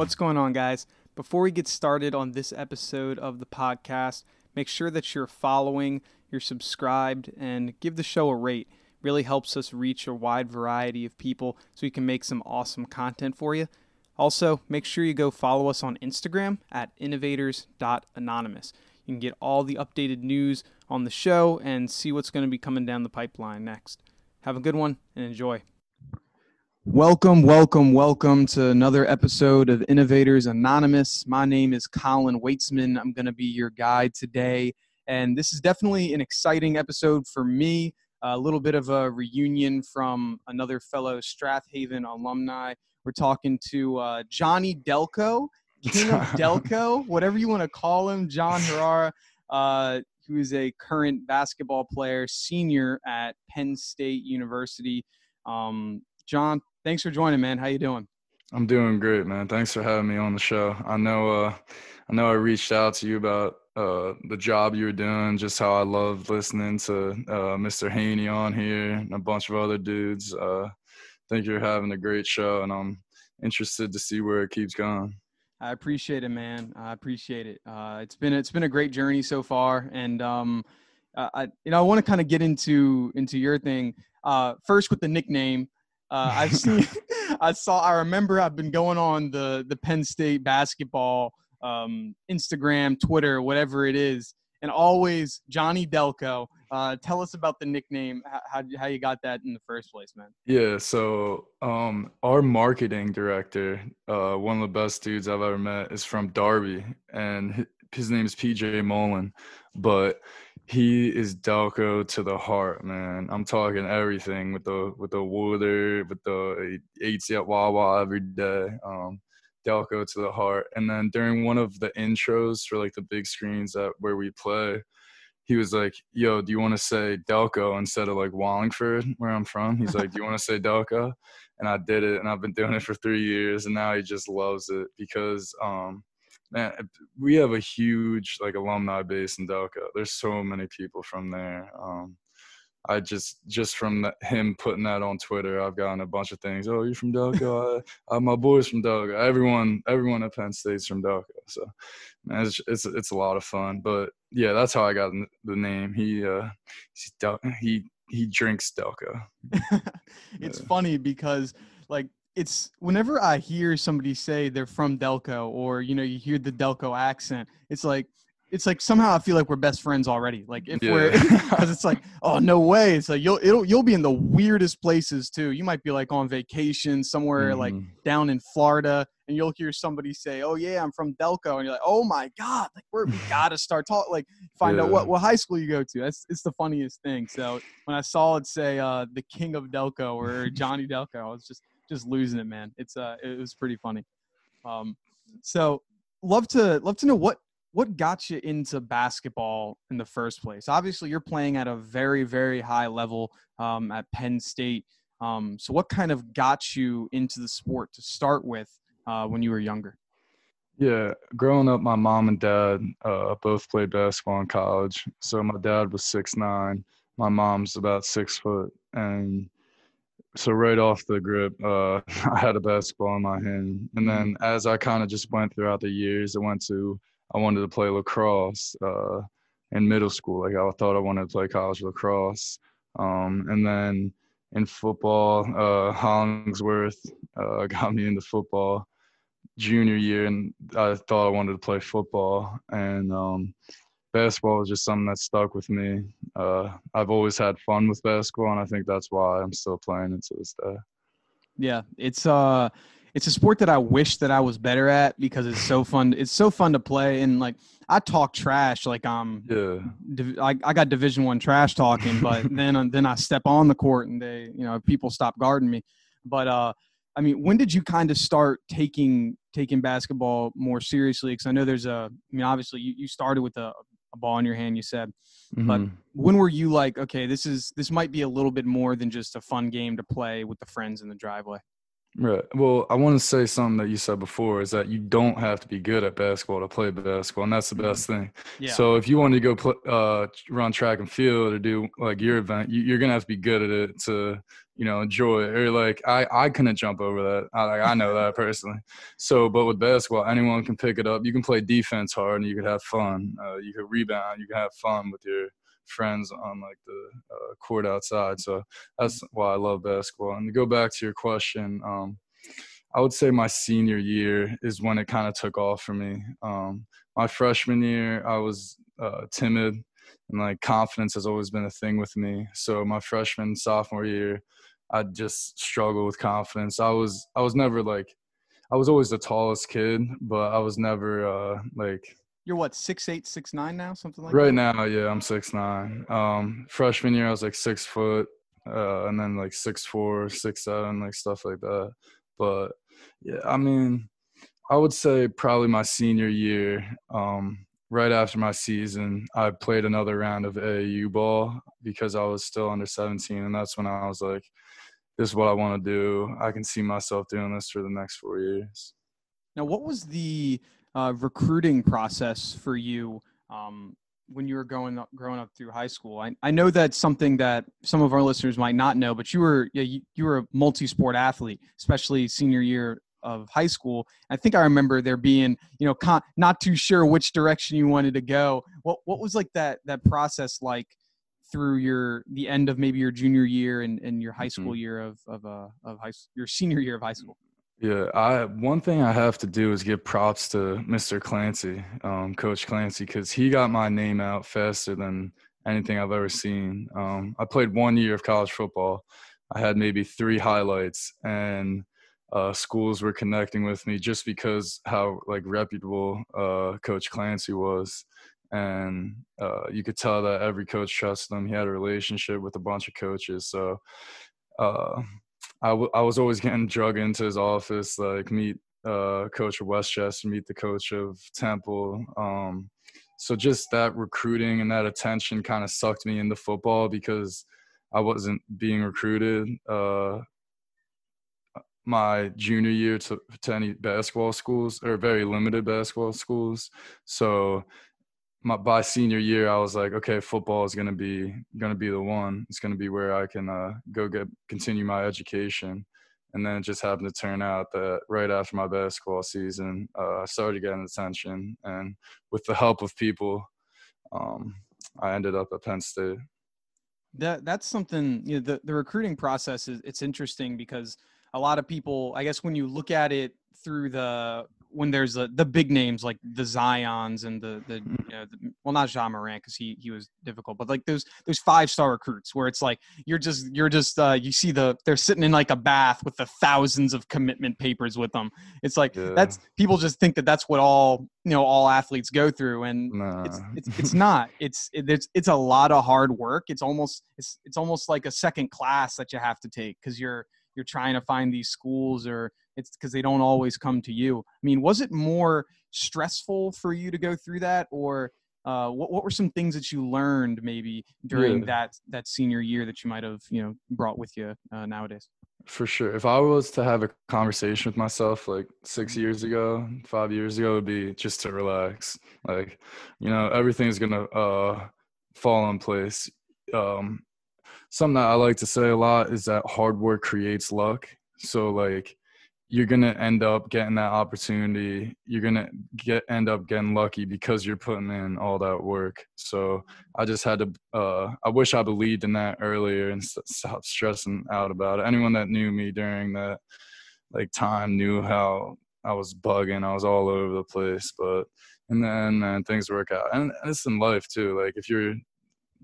What's going on, guys? Before we get started on this episode of the podcast, make sure that you're following, you're subscribed, and give the show a rate. It really helps us reach a wide variety of people so we can make some awesome content for you. Also, make sure you go follow us on Instagram at innovators.anonymous. You can get all the updated news on the show and see what's going to be coming down the pipeline next. Have a good one and enjoy. Welcome to another episode of Innovators Anonymous. My name is Colin Weitzman. I'm going to be your guide today. And this is definitely an exciting episode for me. A little bit of a reunion from another fellow Strath Haven alumni. We're talking to Johnny Delco, King of Delco, whatever you want to call him, John Herrera, who is a current basketball player, senior at Penn State University. John, thanks for joining, man. How you doing? I'm doing great, man. Thanks for having me on the show. I know I reached out to you about the job you were doing, just how I loved listening to Mr. Haney on here and a bunch of other dudes. I think you're having a great show, and I'm interested to see where it keeps going. I appreciate it, man. I appreciate it. It's been a great journey so far, and I want to kind of get into your thing first with the nickname. I've been going on the Penn State basketball Instagram, Twitter, whatever it is, and always Johnny Delco. Tell us about the nickname, how you got that in the first place, man. Yeah, so our marketing director, one of the best dudes I've ever met, is from Darby, and his name is PJ Mullen, but he is Delco to the heart, man. I'm talking everything with the water, with the eats at Wawa every day. Delco to the heart. And then during one of the intros for like the big screens at where we play, he was like, "Yo, do you want to say Delco instead of like Wallingford, where I'm from?" He's like, "Do you want to say Delco?" And I did it, and I've been doing it for 3 years, and now he just loves it because man, we have a huge like alumni base in Delco. There's so many people from there. I just from him putting that on Twitter, I've gotten a bunch of things. "Oh, you're from Delco? My boy's from Delco." Everyone at Penn State's from Delco. So, man, it's a lot of fun. But yeah, that's how I got the name. He drinks Delco. It's funny because like, it's whenever I hear somebody say they're from Delco, or, you know, you hear the Delco accent, it's like somehow I feel like we're best friends already. Like we're, because it's like, oh, no way. It's like, you'll be in the weirdest places too. You might be like on vacation somewhere like down in Florida, and you'll hear somebody say, "Oh yeah, I'm from Delco." And you're like, oh my God, like we gotta start talking, like find out what high school you go to. It's the funniest thing. So when I saw it say the King of Delco or Johnny Delco, I was just losing it, man. It was pretty funny. So love to know what got you into basketball in the first place. Obviously, you're playing at a very, very high level at Penn State. So what kind of got you into the sport to start with when you were younger? Yeah, growing up, my mom and dad both played basketball in college. So my dad was 6'9", my mom's about 6 foot, and so right off the grip, I had a basketball in my hand. And then as I kind of just went throughout the years, I wanted to play lacrosse in middle school. Like I thought I wanted to play college lacrosse. And then in football, Hollingsworth got me into football junior year, and I thought I wanted to play football. And basketball is just something that stuck with me. I've always had fun with basketball, and I think that's why I'm still playing it to this day. Yeah, it's a sport that I wish that I was better at because it's so fun. It's so fun to play, and like I talk trash, like I got Division I trash talking, but then I step on the court and people stop guarding me. But I mean, when did you kind of start taking basketball more seriously? Because I know obviously you started with a ball in your hand, you said, but when were you like, okay, this might be a little bit more than just a fun game to play with the friends in the driveway? Right. Well, I want to say something that you said before is that you don't have to be good at basketball to play basketball, and that's the best thing. Yeah. So if you want to go play, run track and field or do like your event, you're going to have to be good at it to, you know, enjoy it. Or like I couldn't jump over that. I know that personally. So, but with basketball, anyone can pick it up. You can play defense hard and you could have fun. You could rebound. You can have fun with your friends on like the court outside. So that's why I love basketball. And to go back to your question, I would say my senior year is when it kind of took off for me. My freshman year, I was timid, and like confidence has always been a thing with me. So my freshman, sophomore year, I just struggled with confidence. I was never like, I was always the tallest kid, but I was never like, you're what, 6'8", 6'9" now, something like that? Right now, yeah, I'm 6'9". Freshman year, I was like 6 foot, and then like 6'4", 6'7", like stuff like that. But yeah, I mean, I would say probably my senior year, right after my season, I played another round of AAU ball because I was still under 17, and that's when I was like, this is what I want to do. I can see myself doing this for the next 4 years. Now, what was the recruiting process for you when you were growing up through high school? I know that's something that some of our listeners might not know, but you were a multi-sport athlete, especially senior year of high school. I think I remember there being, you know, not too sure which direction you wanted to go. What was like that process like through the end of maybe your junior year and your high school year of your senior year of high school? Yeah, one thing I have to do is give props to Mr. Clancy, Coach Clancy, because he got my name out faster than anything I've ever seen. I played 1 year of college football. I had maybe 3 highlights, and schools were connecting with me just because how like reputable Coach Clancy was. And you could tell that every coach trusted him. He had a relationship with a bunch of coaches. So I was always getting drug into his office, like meet coach of Westchester, meet the coach of Temple. So just that recruiting and that attention kind of sucked me into football because I wasn't being recruited my junior year to any basketball schools, or very limited basketball schools. So by senior year, I was like, okay, football is gonna be the one. It's gonna be where I can continue my education. And then it just happened to turn out that right after my basketball season, I started getting attention, and with the help of people, I ended up at Penn State. That's something, you know, the recruiting process is, it's interesting because a lot of people, I guess, when you look at it through when there's the big names like the Zions and well, not Ja Morant because he was difficult, but like those 5-star recruits where it's like you're just you see they're sitting in like a bath with the thousands of commitment papers with them. It's like, yeah, that's, people just think that's what all athletes go through, and nah. It's not. It's a lot of hard work. It's almost like a second class that you have to take because you're trying to find these schools, or it's because they don't always come to you. I mean, was it more stressful for you to go through that, or what were some things that you learned maybe during that senior year that you might have, you know, brought with you nowadays? For sure. If I was to have a conversation with myself like 6 years ago, 5 years ago, it would be just to relax. Like, you know, everything's going to fall in place. Something that I like to say a lot is that hard work creates luck. So like, you're going to end up getting that opportunity. You're going to end up getting lucky because you're putting in all that work. So I just had to I wish I believed in that earlier and stopped stressing out about it. Anyone that knew me during that like time knew how I was bugging. I was all over the place, but in the end, man, things work out. And it's in life too. Like if you're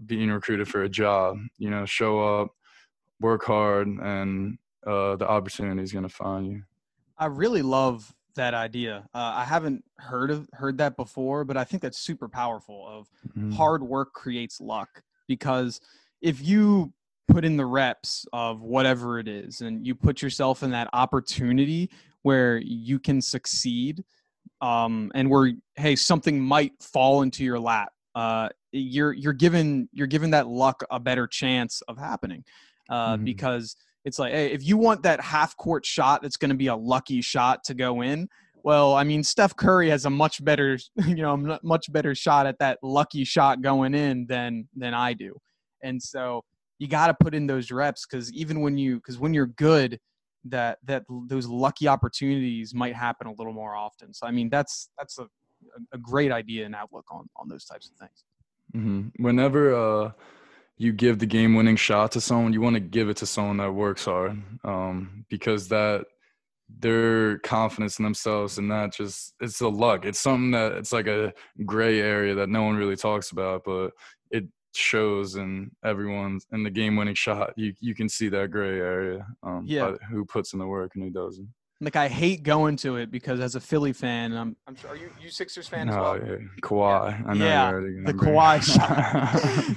being recruited for a job, you know, show up, work hard, and the opportunity is going to find you. I really love that idea. I haven't heard that before, but I think that's super powerful of hard work creates luck, because if you put in the reps of whatever it is and you put yourself in that opportunity where you can succeed, and where, hey, something might fall into your lap, you're given that luck a better chance of happening, because It's like, hey, if you want that half-court shot that's going to be a lucky shot to go in, well, I mean, Steph Curry has a much better, much better shot at that lucky shot going in than I do. And so you got to put in those reps because even when you – because when you're good, that those lucky opportunities might happen a little more often. So, I mean, that's a great idea and outlook on those types of things. Mm-hmm. Whenever you give the game-winning shot to someone, you want to give it to someone that works hard, because that their confidence in themselves and that just – it's a luck. It's something that – it's like a gray area that no one really talks about, but it shows in everyone's – in the game-winning shot. You can see that gray area, who puts in the work and who doesn't. Like, I hate going to it because as a Philly fan, I'm sure, are you Sixers fan as well? Yeah. Kawhi. Yeah, I know the Kawhi shot.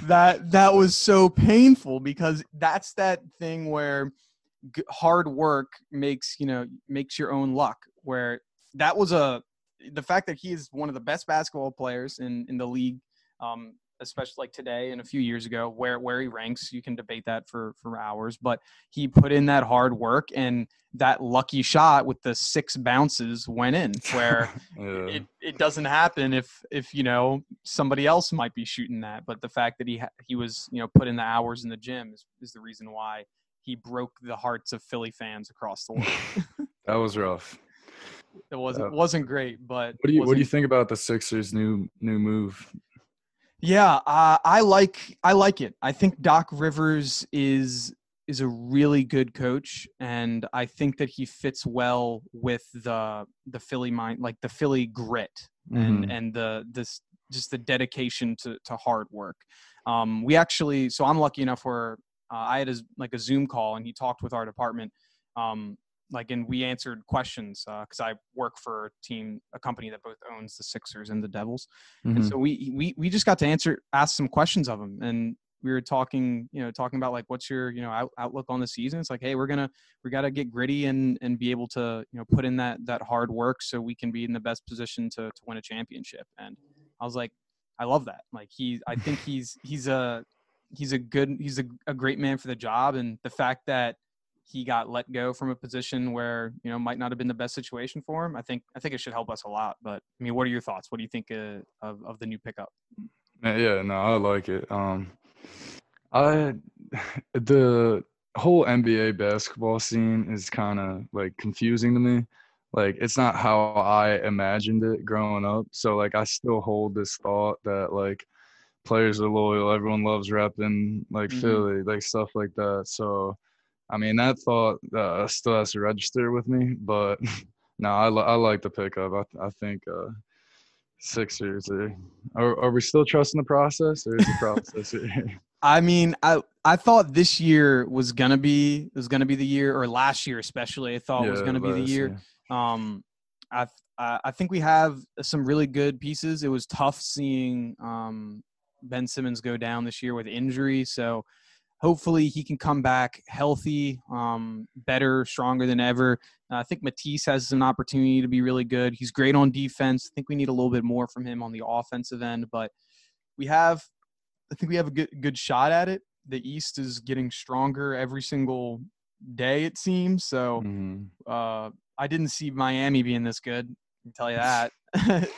That was so painful because that's that thing where hard work makes your own luck. Where that was the fact that he is one of the best basketball players in the league, especially like today and a few years ago, where he ranks, you can debate that for hours, but he put in that hard work and that lucky shot with the 6 bounces went in where it doesn't happen if, somebody else might be shooting that. But the fact that he was, put in the hours in the gym is the reason why he broke the hearts of Philly fans across the world. That was rough. It wasn't great, but what do you think about the Sixers' new move? Yeah, I like it. I think Doc Rivers is a really good coach, and I think that he fits well with the Philly mind, like the Philly grit and just the dedication to hard work. We actually, so I'm lucky enough where I had a Zoom call, and he talked with our department, and we answered questions because I work for a company that both owns the Sixers and the Devils. Mm-hmm. And so we just got to ask some questions of them. And we were talking about like, what's your, outlook on the season? It's like, hey, we got to get gritty and be able to, put in that hard work so we can be in the best position to win a championship. And I was like, I love that. Like he's a great man for the job. And the fact that he got let go from a position where, might not have been the best situation for him. I think it should help us a lot, but I mean, what are your thoughts? What do you think of the new pickup? Yeah, no, I like it. The whole NBA basketball scene is kind of like confusing to me. Like, it's not how I imagined it growing up. So like, I still hold this thought that like players are loyal. Everyone loves repping like Philly, like stuff like that. So, I mean, that thought still has to register with me, but no, I like the pickup. I think Sixers are we still trusting the process, or is the process? I mean, I thought this year was gonna be the year, or last year especially. I thought was gonna be the year. Yeah. I think we have some really good pieces. It was tough seeing Ben Simmons go down this year with injury, so. Hopefully he can come back healthy, better, stronger than ever. I think Matisse has an opportunity to be really good. He's great on defense. I think we need a little bit more from him on the offensive end, but I think we have a good shot at it. The East is getting stronger every single day, it seems. So I didn't see Miami being this good, I can tell you that.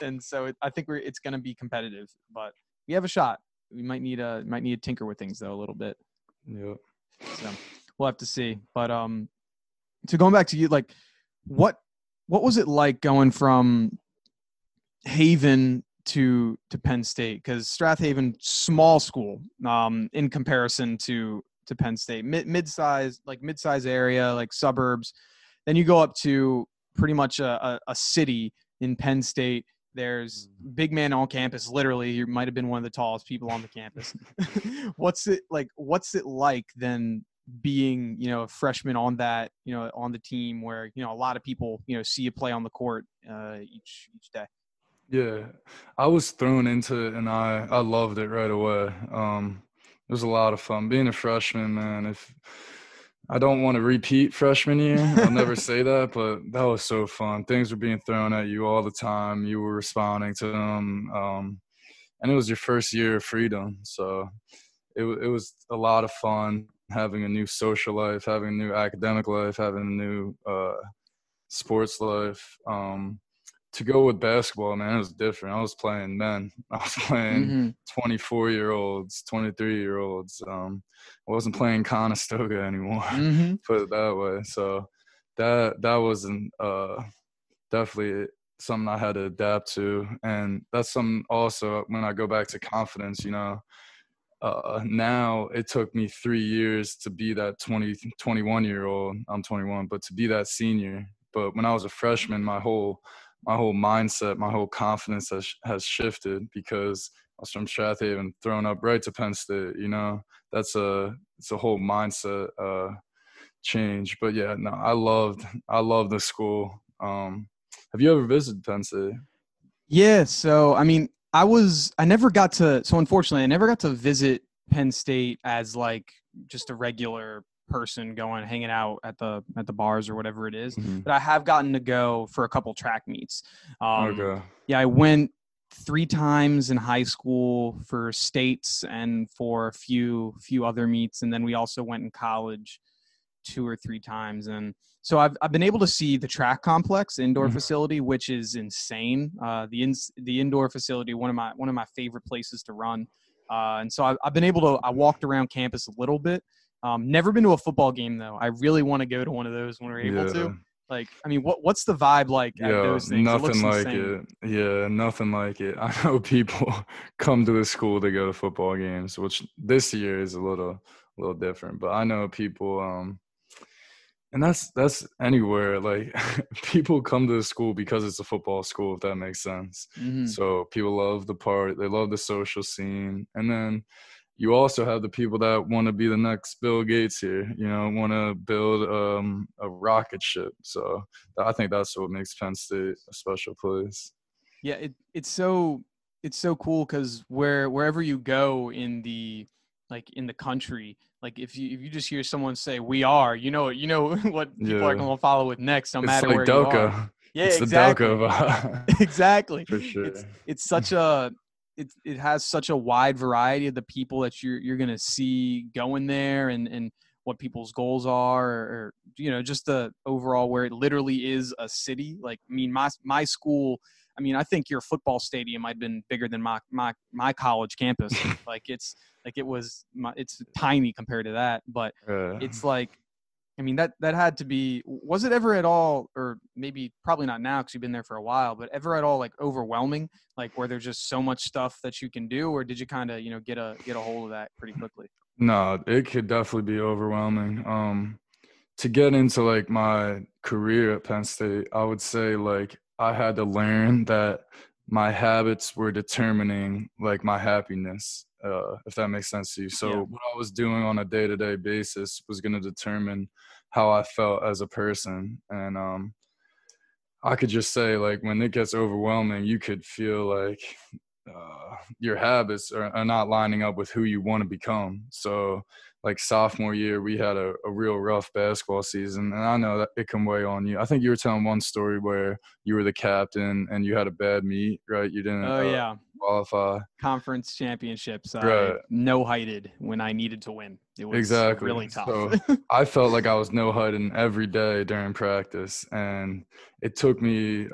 And so it's going to be competitive, but we have a shot. We might need to tinker with things though a little bit. Yeah, so we'll have to see. But so going back to you, like, what was it like going from Haven to Penn State? Because Strath Haven, small school, in comparison to Penn State, mid-size area, like suburbs. Then you go up to pretty much a city in Penn State. There's big man on campus. Literally, you might have been one of the tallest people on the campus. What's it like then being, a freshman on that, on the team where, a lot of people, see you play on the court each day? Yeah, I was thrown into it, and I loved it right away. It was a lot of fun being a freshman, man. I don't want to repeat freshman year. I'll never say that, but that was so fun. Things were being thrown at you all the time. You were responding to them. And it was your first year of freedom. So it was a lot of fun. having a new social life, having a new academic life, having a new sports life. To go with basketball, man, it was different. I was playing men. I was playing 24-year-olds, 23-year-olds. I wasn't playing Conestoga anymore, put it that way. So that wasn't definitely something I had to adapt to. And that's something also when I go back to confidence, you know, now it took me 3 years to be that 21-year-old. I'm 21, but to be that senior. But when I was a freshman, my whole mindset, my whole confidence has shifted because I was from Strath Haven, thrown up right to Penn State. You know, it's a whole mindset change. But yeah, no, I loved the school. Have you ever visited Penn State? Yeah. So I mean, unfortunately, I never got to visit Penn State as like just a regular person going hanging out at the bars or whatever it is, but I have gotten to go for a couple track meets. Yeah, I went 3 times in high school for states and for a few other meets, and then we also went in college 2 or 3 times. And so I've been able to see the track complex indoor facility, which is insane. The indoor facility, one of my favorite places to run. And so I've been able to, I walked around campus a little bit. Never been to a football game though. I really want to go to one of those when we're able to. Like, I mean, what's the vibe like at those things? Nothing like it. Yeah, nothing like it. I know people come to the school to go to football games, which this year is a little different. But I know people, and that's anywhere. Like, people come to the school because it's a football school, if that makes sense. So people love the party, they love the social scene, and then you also have the people that want to be the next Bill Gates here, you know, want to build a rocket ship. So I think that's what makes Penn State a special place. Yeah, it's so cool because wherever you go in the country, like if you just hear someone say "we are," you know what people are going to follow with next. No matter where Delco. You are. Yeah, it's exactly. The Delco. Exactly. For sure. It's such a. It has such a wide variety of the people that you're going to see going there and what people's goals are, or, you know, just the overall where it literally is a city. Like, I mean, my school, I mean, I think your football stadium might have been bigger than my college campus. Like it's tiny compared to that, but it's like, I mean, that had to be, was it ever at all, or maybe probably not now because you've been there for a while, but ever at all like overwhelming, like where there's just so much stuff that you can do, or did you kind of, you know, get a hold of that pretty quickly? No, it could definitely be overwhelming. To get into like my career at Penn State, I would say like I had to learn that my habits were determining like my happiness. If that makes sense to you. So what I was doing on a day-to-day basis was going to determine how I felt as a person. And I could just say, like, when it gets overwhelming, you could feel like your habits are not lining up with who you want to become. So, like, sophomore year, we had a real rough basketball season. And I know that it can weigh on you. I think you were telling one story where you were the captain and you had a bad meet, right? You didn't qualify. Conference championships. Right. No-hited when I needed to win. It was really tough. So I felt like I was no-hiding every day during practice. And it took me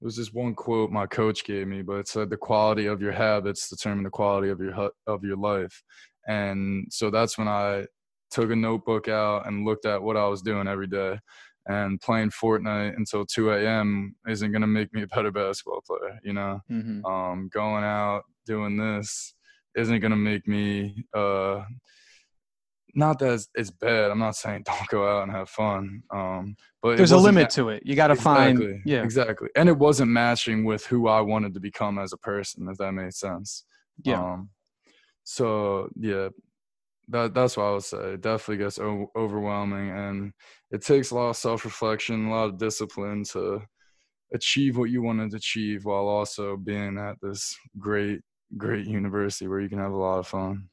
it was just one quote my coach gave me, but it said the quality of your habits determine the quality of your life. And so that's when I took a notebook out and looked at what I was doing every day. And playing Fortnite until 2 a.m. isn't going to make me a better basketball player, you know? Going out, doing this isn't going to make me not that it's bad. I'm not saying don't go out and have fun. But there's a limit to it. You got to find – yeah. Exactly. And it wasn't matching with who I wanted to become as a person, if that made sense. Yeah. So, yeah. That's what I would say. It definitely gets overwhelming, and it takes a lot of self-reflection, a lot of discipline to achieve what you want to achieve while also being at this great, great university where you can have a lot of fun.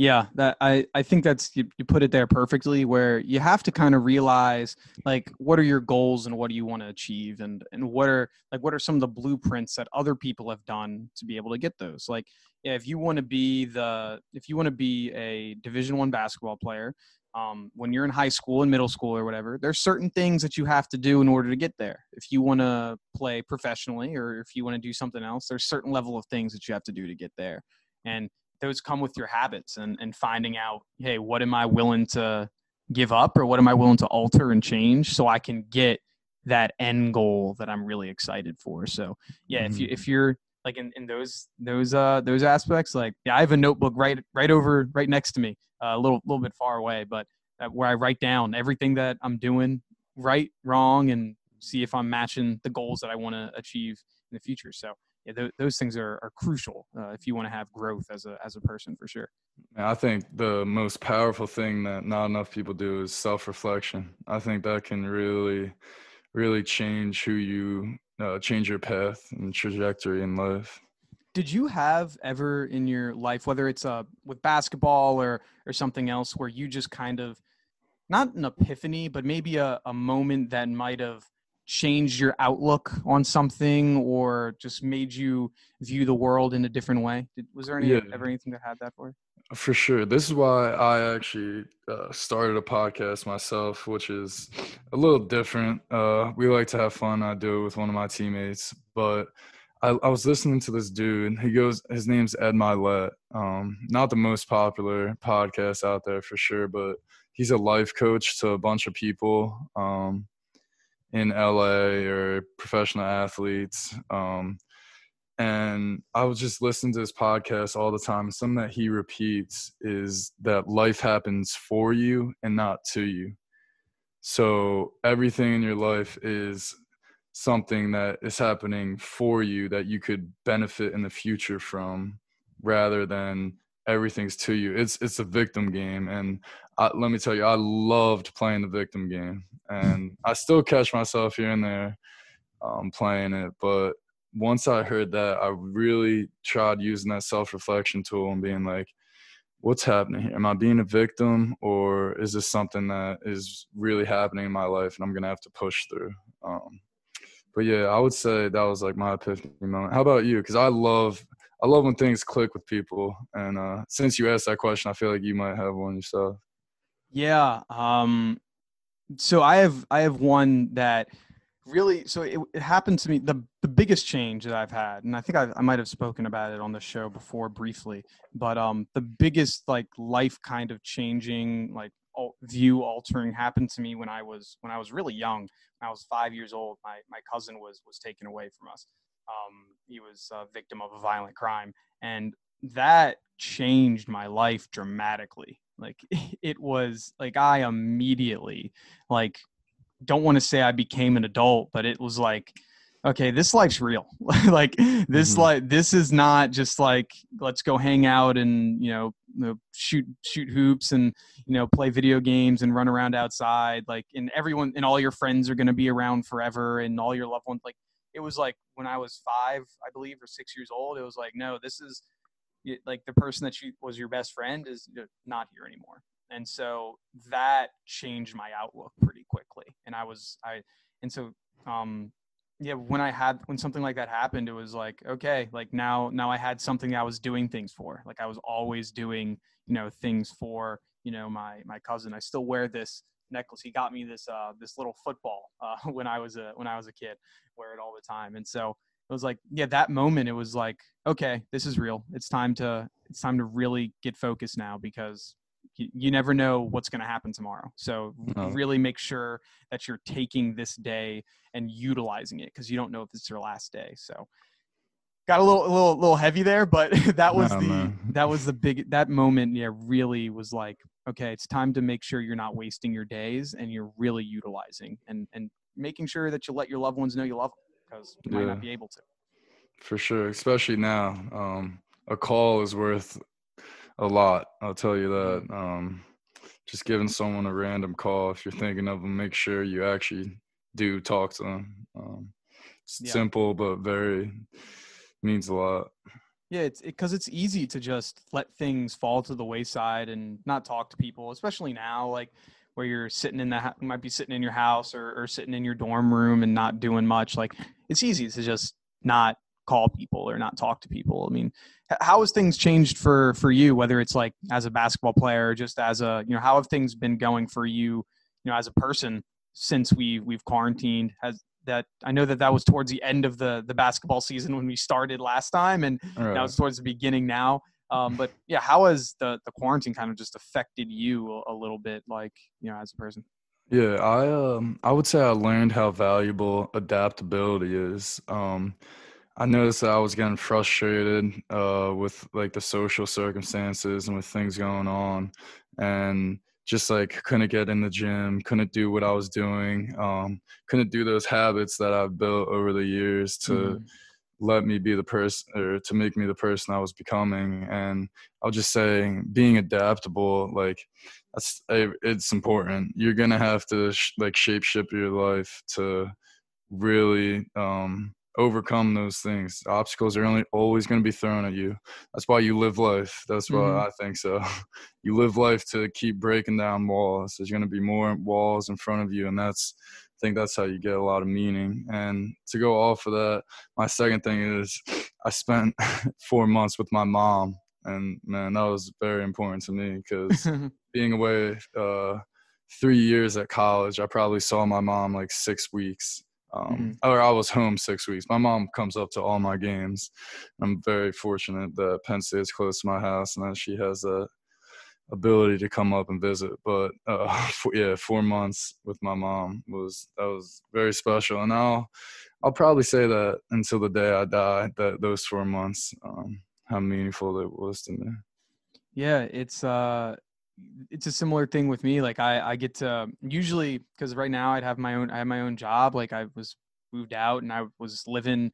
Yeah, that I think that's you put it there perfectly, where you have to kind of realize, like, what are your goals and what do you want to achieve, and what are some of the blueprints that other people have done to be able to get those. Like, yeah, if you want to be a Division I basketball player, when you're in high school and middle school or whatever, there's certain things that you have to do in order to get there. If you want to play professionally or if you want to do something else, there's certain level of things that you have to do to get there. And those come with your habits and finding out, hey, what am I willing to give up or what am I willing to alter and change so I can get that end goal that I'm really excited for. So yeah, mm-hmm. if you're like in those aspects, like, yeah, I have a notebook right next to me, a little bit far away, but where I write down everything that I'm doing right, wrong, and see if I'm matching the goals that I want to achieve in the future. So yeah, those things are crucial if you want to have growth as a person, for sure. I think the most powerful thing that not enough people do is self-reflection. I think that can really, really change who you change your path and trajectory in life. Did you have ever in your life, whether it's with basketball or something else, where you just kind of, not an epiphany, but maybe a moment that might have changed your outlook on something or just made you view the world in a different way? Was there ever anything that had that for you? For sure. This is why I actually started a podcast myself, which is a little different. We like to have fun. I do it with one of my teammates, but I was listening to this dude and his name's Ed Mylett. Not the most popular podcast out there for sure, but he's a life coach to a bunch of people. In LA or professional athletes. And I would just listen to his podcast all the time. Something that he repeats is that life happens for you and not to you. So everything in your life is something that is happening for you that you could benefit in the future from, rather than everything's to you. It's a victim game. And let me tell you, I loved playing the victim game, and I still catch myself here and there playing it. But once I heard that, I really tried using that self-reflection tool and being like, what's happening here? Am I being a victim, or is this something that is really happening in my life and I'm going to have to push through? But yeah, I would say that was like my epiphany moment. How about you? Because I love when things click with people. And since you asked that question, I feel like you might have one yourself. Yeah. So I have one that really, so it happened to me, the biggest change that I've had, and I think I might've spoken about it on the show before briefly, but the biggest like life kind of changing, like view altering happened to me when I was really young. When I was 5 years old, my cousin was taken away from us. He was a victim of a violent crime, and that changed my life dramatically. Like, it was like, I immediately, like, don't want to say I became an adult, but it was like, okay, this life's real. Like, this mm-hmm. life, this is not just like, let's go hang out and, shoot hoops and, play video games and run around outside. Like, and everyone and all your friends are going to be around forever and all your loved ones. Like, it was like when I was 5, I believe, or 6 years old, it was like, no, this is like the person that was your best friend is not here anymore. And so that changed my outlook pretty quickly. And when something like that happened, it was like, okay, like now I had something I was doing things for. Like, I was always doing, things for, my cousin. I still wear this necklace. He got me this little football when I was a kid, wear it all the time. And so it was like, yeah, that moment, it was like, okay, this is real. It's time to really get focused now, because you never know what's going to happen tomorrow. So really make sure that you're taking this day and utilizing it, because you don't know if it's your last day. So got a little heavy there, but that moment. Yeah, really was like, okay, it's time to make sure you're not wasting your days and you're really utilizing and making sure that you let your loved ones know you love them, because you might not be able to. For sure, especially now. A call is worth a lot, I'll tell you that. Just giving someone a random call, if you're thinking of them, make sure you actually do talk to them. It's simple, but means a lot. Yeah, it's because it's easy to just let things fall to the wayside and not talk to people, especially now, like where you're sitting in the might be sitting in your house or sitting in your dorm room and not doing much. Like it's easy to just not call people or not talk to people. I mean, how has things changed for you, whether it's like as a basketball player or just as a, you know, how have things been going for you, you know, as a person since we've quarantined? Has that, I know that was towards the end of the basketball season when we started last time, and now it's towards the beginning now. But yeah, how has the quarantine kind of just affected you a little bit, like, you know, as a person? Yeah, I would say I learned how valuable adaptability is. I noticed that I was getting frustrated with like the social circumstances and with things going on, and just like couldn't get in the gym, couldn't do what I was doing, couldn't do those habits that I've built over the years to let me be the person, or to make me the person I was becoming. And I'll just say being adaptable, like that's, it's important. You're going to have to like shape-shift your life to really overcome those things. Obstacles are only always going to be thrown at you. That's why you live life. That's why I think so. You live life to keep breaking down walls. There's going to be more walls in front of you, and that's, I think that's how you get a lot of meaning. And to go off of that, my second thing is I spent 4 months with my mom, and man, that was very important to me, because being away 3 years at college, I probably saw my mom like 6 weeks. Or I was home 6 weeks. My mom comes up to all my games. I'm very fortunate that Penn State is close to my house and that she has that ability to come up and visit. But yeah, 4 months with my mom was very special. And I'll probably say that until the day I die, that those 4 months, how meaningful it was to me. Yeah, it's a similar thing with me. Like I get to usually, cause right now I have my own job. Like I was moved out and I was living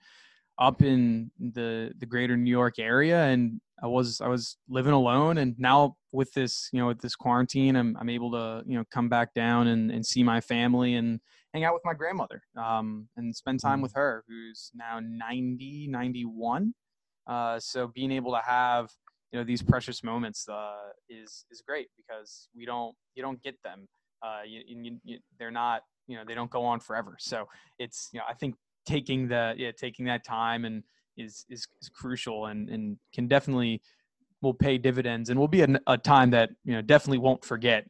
up in the greater New York area, and I was living alone. And now with this, you know, with this quarantine, I'm able to, you know, come back down and see my family and hang out with my grandmother, and spend time with her, who's now 90, 91. So being able to have, you know, these precious moments is great, because you don't get them. They're not, you know, they don't go on forever. So it's, you know, I think taking that time and is crucial, and can definitely will pay dividends, and will be a time that, you know, definitely won't forget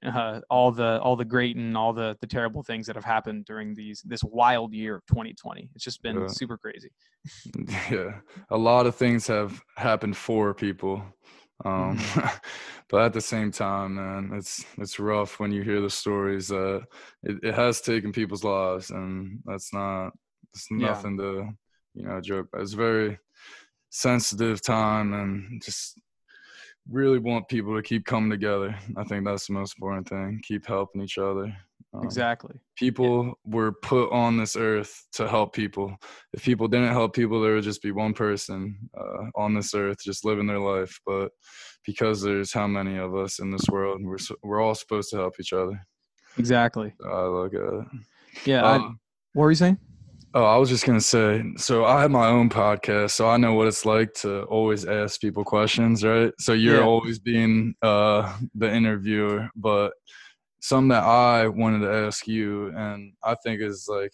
all the great and all the terrible things that have happened during this wild year of 2020. It's just been super crazy. Yeah. A lot of things have happened for people. But at the same time, man, it's rough when you hear the stories that it has taken people's lives, and it's nothing to, you know, joke. It's a very sensitive time, and just really want people to keep coming together. I think that's the most important thing. Keep helping each other. Exactly. People were put on this earth to help people. If people didn't help people, there would just be one person on this earth just living their life. But because there's how many of us in this world, we're all supposed to help each other. Exactly. I look at it. Yeah. What were you saying? Oh, I was just going to say, so I have my own podcast, so I know what it's like to always ask people questions, right? So you're always being the interviewer, but something that I wanted to ask you, and I think is like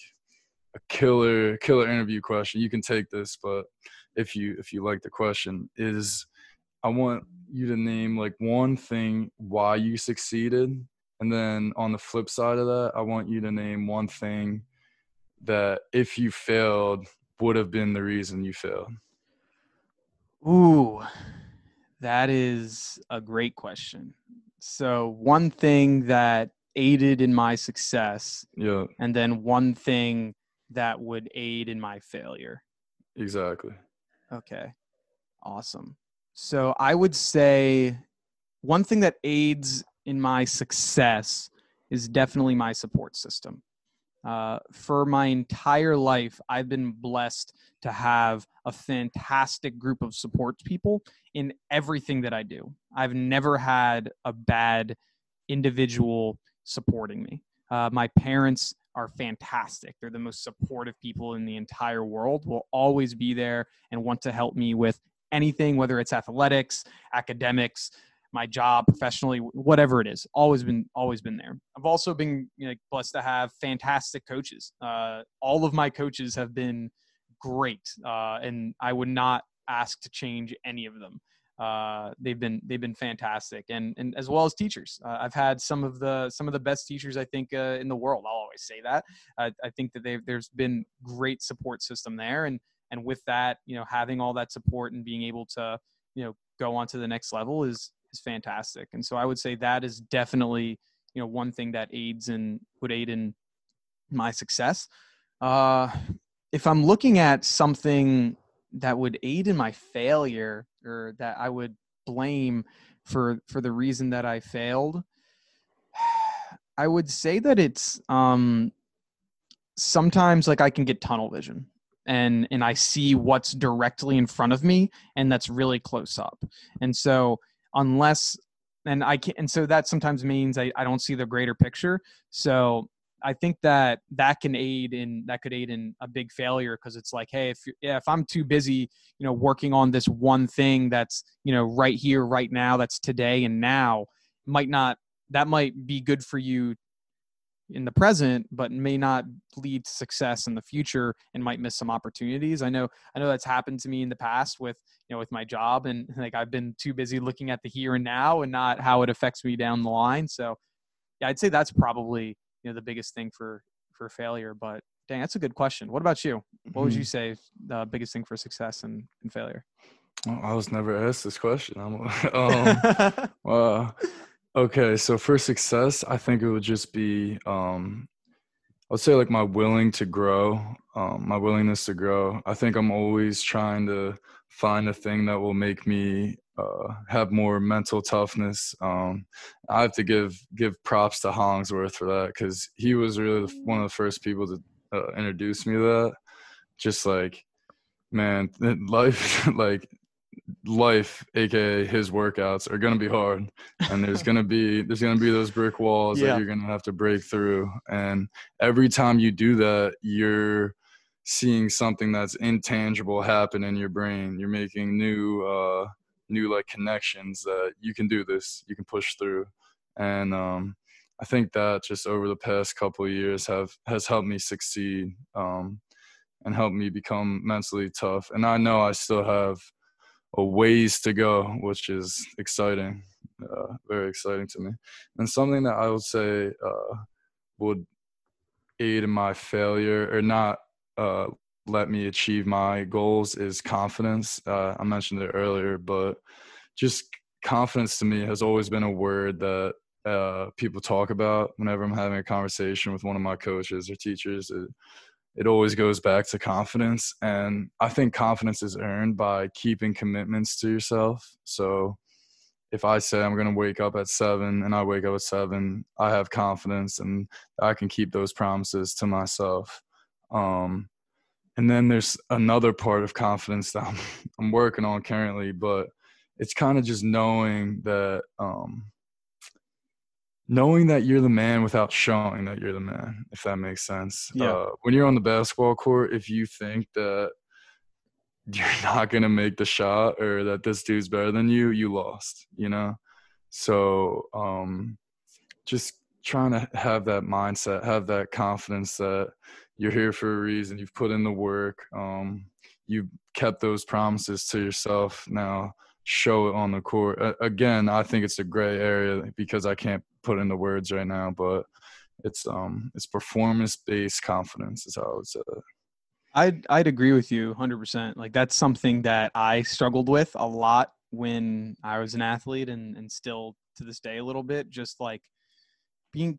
a killer interview question. You can take this, but if you like the question, is I want you to name like one thing why you succeeded, and then on the flip side of that, I want you to name one thing that if you failed would have been the reason you failed. Ooh, that is a great question. So one thing that aided in my success, and then one thing that would aid in my failure. Exactly. Okay. Awesome. So I would say one thing that aids in my success is definitely my support system. For my entire life, I've been blessed to have a fantastic group of support people in everything that I do. I've never had a bad individual supporting me. My parents are fantastic. They're the most supportive people in the entire world, will always be there and want to help me with anything, whether it's athletics, academics, my job, professionally, whatever it is, always been there. I've also been blessed to have fantastic coaches. All of my coaches have been great, and I would not ask to change any of them. They've been fantastic, and as well as teachers. I've had some of the best teachers I think in the world. I'll always say that. I think that there's been great support system there, and with that, having all that support and being able to go on to the next level is fantastic. And so I would say that is definitely one thing that would aid in my success. If I'm looking at something that would aid in my failure, or that I would blame for the reason that I failed, I would say that it's sometimes I can get tunnel vision and I see what's directly in front of me and that's really close up. And so so that sometimes means I don't see the greater picture. So I think that could aid in a big failure, because it's like, hey, if I'm too busy, working on this one thing that's, right here, right now, that's today and now, might be good for you in the present, but may not lead to success in the future and might miss some opportunities. I know that's happened to me in the past with, with my job, and I've been too busy looking at the here and now and not how it affects me down the line. So yeah, I'd say that's probably the biggest thing for failure. But dang, that's a good question. What about you? What would you say the biggest thing for success and failure? Well, I was never asked this question. Okay. So for success, I think it would just be, I'll say my willingness to grow. I think I'm always trying to find a thing that will make me have more mental toughness. I have to give props to Hollingsworth for that, because he was really one of the first people to introduce me to that. Just man, life, life, aka his workouts, are gonna be hard, and there's gonna be those brick walls that you're gonna have to break through. And every time you do that, you're seeing something that's intangible happen in your brain. You're making new connections that you can do this, you can push through. And I think that just over the past couple of years has helped me succeed, and helped me become mentally tough. And I know I still have a ways to go, which is exciting, very exciting to me. And something that I would say would aid in my failure, or not let me achieve my goals, is confidence. I mentioned it earlier, but just confidence to me has always been a word that people talk about whenever I'm having a conversation with one of my coaches or teachers. It always goes back to confidence. And I think confidence is earned by keeping commitments to yourself. So if I say I'm going to wake up at 7 and I wake up at 7, I have confidence and I can keep those promises to myself. And then there's another part of confidence that I'm working on currently, but it's kind of just knowing that, you're the man without showing that you're the man, if that makes sense. Yeah. When you're on the basketball court, if you think that you're not going to make the shot, or that this dude's better than you, you lost, So just trying to have that mindset, have that confidence that you're here for a reason. You've put in the work. You've kept those promises to yourself. Now show it on the court. Again, I think it's a gray area because I can't put into words right now, but it's performance-based confidence is how I would say it. I'd agree with you 100%. That's something that I struggled with a lot when I was an athlete, and still to this day a little bit, just being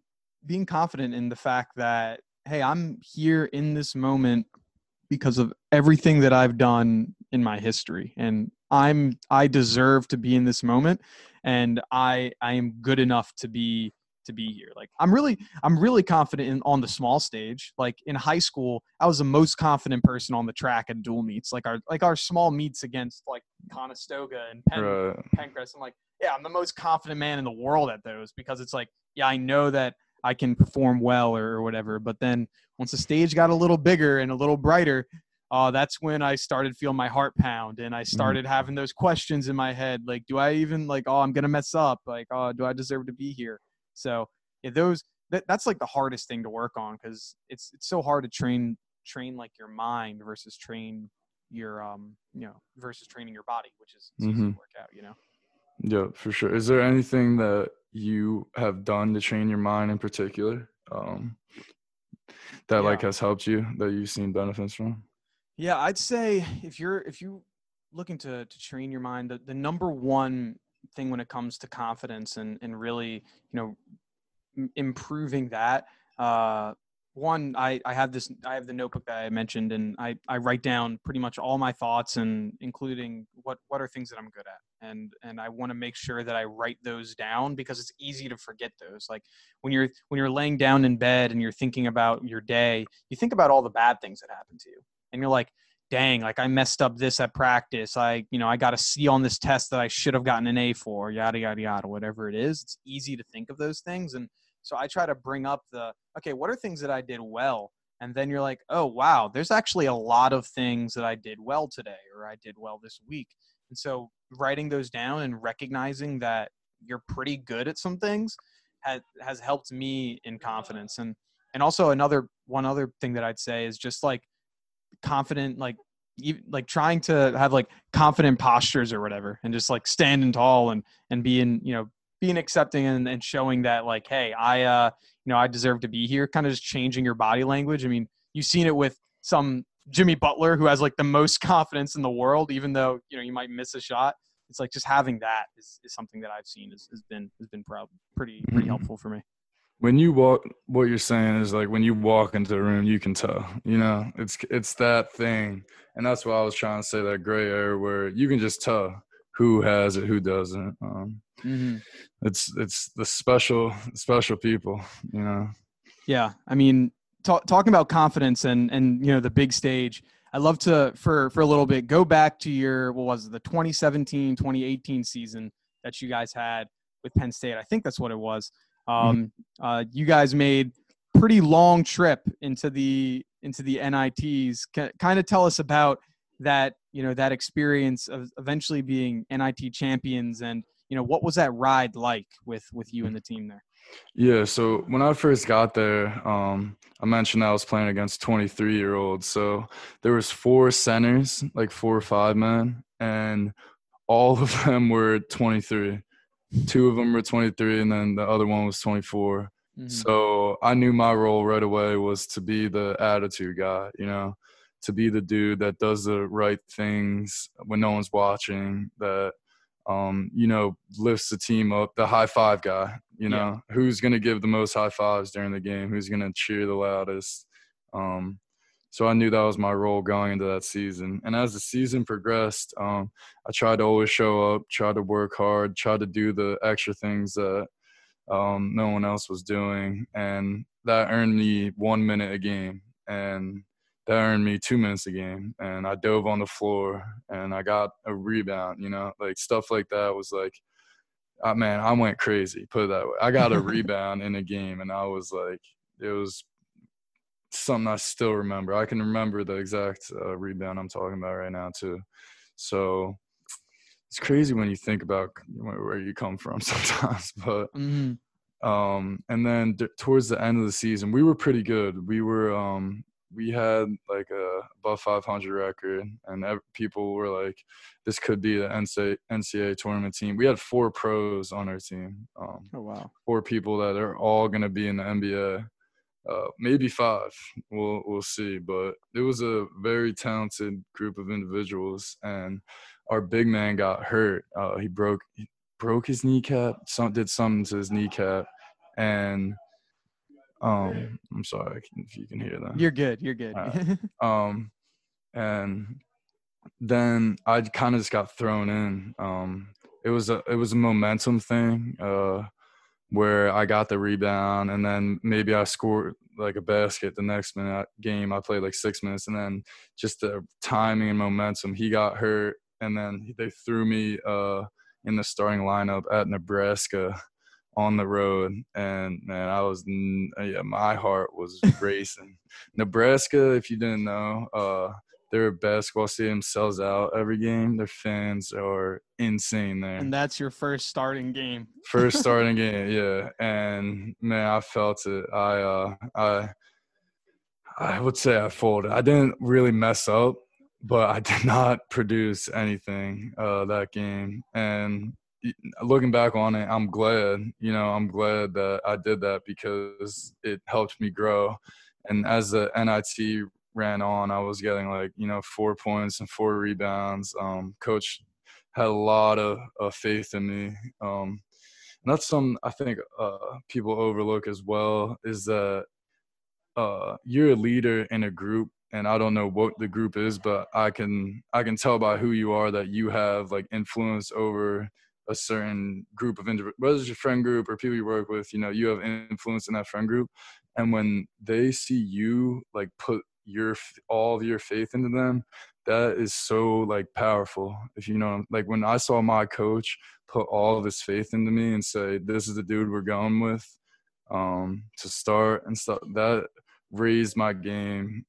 confident in the fact that, hey, I'm here in this moment because of everything that I've done in my history, and I deserve to be in this moment, and I am good enough to be here. I'm really confident on the small stage. In high school, I was the most confident person on the track at dual meets, our small meets against Conestoga and Pencrest. I'm I'm the most confident man in the world at those, because it's I know that I can perform well or whatever. But then once the stage got a little bigger and a little brighter, that's when I started feeling my heart pound, and I started having those questions in my head. Like, do I even, like, oh, I'm going to mess up. Like, oh, do I deserve to be here? So yeah, that's like the hardest thing to work on, because it's so hard to train like your mind versus train your, versus training your body, which is easy to work out, you know? Yeah, for sure. Is there anything that you have done to train your mind in particular that like has helped you, that you've seen benefits from? Yeah, I'd say if you're looking to train your mind, the number one thing when it comes to confidence and really, improving that, one, I have the notebook that I mentioned, and I write down pretty much all my thoughts, and including what are things that I'm good at. And I want to make sure that I write those down, because it's easy to forget those. Like when you're laying down in bed and you're thinking about your day, you think about all the bad things that happened to you. And you're like, dang, like I messed up this at practice. I got a C on this test that I should have gotten an A for, yada, yada, yada, whatever it is. It's easy to think of those things. And so I try to bring up okay, what are things that I did well? And then you're like, oh, wow, there's actually a lot of things that I did well today, or I did well this week. And so writing those down and recognizing that you're pretty good at some things has helped me in confidence. And also one other thing that I'd say is just like confident, like trying to have like confident postures or whatever, and just like standing tall and being, being accepting and showing that like, hey, I deserve to be here, kind of just changing your body language. I mean, you've seen it with some Jimmy Butler, who has like the most confidence in the world, even though, you might miss a shot. It's like just having that is something that I've seen has been pretty helpful for me. When you walk, what you're saying is like, when you walk into the room, you can tell, it's that thing. And that's why I was trying to say that gray area where you can just tell who has it, who doesn't. It's the special people, Yeah. I mean, talking about confidence and, the big stage, I love to, for a little bit, go back to the 2017, 2018 season that you guys had with Penn State. I think that's what it was. You guys made pretty long trip into the NITs. Kind of tell us about that, that experience of eventually being NIT champions, and what was that ride like with you and the team there? Yeah, so when I first got there, I mentioned I was playing against 23-year-olds. So there was four centers, like 4 or 5 men, and all of them were 23. 2 of them were 23, and then the other one was 24. So I knew my role right away was to be the attitude guy, to be the dude that does the right things when no one's watching, that, lifts the team up, the high-five guy, who's going to give the most high-fives during the game, who's going to cheer the loudest. So I knew that was my role going into that season. And as the season progressed, I tried to always show up, tried to work hard, tried to do the extra things that no one else was doing. And that earned me 1 minute a game. And that earned me 2 minutes a game. And I dove on the floor and I got a rebound, like stuff like that was like, man, I went crazy, put it that way. I got a rebound in a game, and I was like, it was something I still remember. I can remember the exact rebound I'm talking about right now too. So it's crazy when you think about where you come from sometimes. But and then towards the end of the season, we were pretty good. We were we had like a above 500 record, and people were like, this could be the NCAA tournament team. We had 4 pros on our team. 4 people that are all going to be in the NBA. Maybe 5. We'll see. But it was a very talented group of individuals, and our big man got hurt. He broke his kneecap. Did something to his kneecap, and I'm sorry if you can hear that. You're good. You're good. And then I kind of just got thrown in. It was a momentum thing. Where I got the rebound, and then maybe I scored like a basket the next game. I played like 6 minutes, and then just the timing and momentum. He got hurt, and then they threw me in the starting lineup at Nebraska on the road. And, man, my heart was racing. Nebraska, if you didn't know, their basketball stadium sells out every game. Their fans are insane there. And that's your first starting game. First starting game, yeah. And, man, I felt it. I would say I folded. I didn't really mess up, but I did not produce anything that game. And looking back on it, I'm glad. You know, I'm glad that I did that because it helped me grow. And as the NIT ran on, I was getting, like, you know, 4 points and 4 rebounds. Coach had a lot of faith in me. And that's something I think people overlook as well, is that you're a leader in a group, and I don't know what the group is, but I can tell by who you are that you have, like, influence over a certain group of individuals, whether it's your friend group or people you work with. You know, you have influence in that friend group, and when they see you, like, put all of your faith into them, that is so, like, powerful. If you know, like, when I saw my coach put all of his faith into me and say, this is the dude we're going with to start and stuff, that raised my game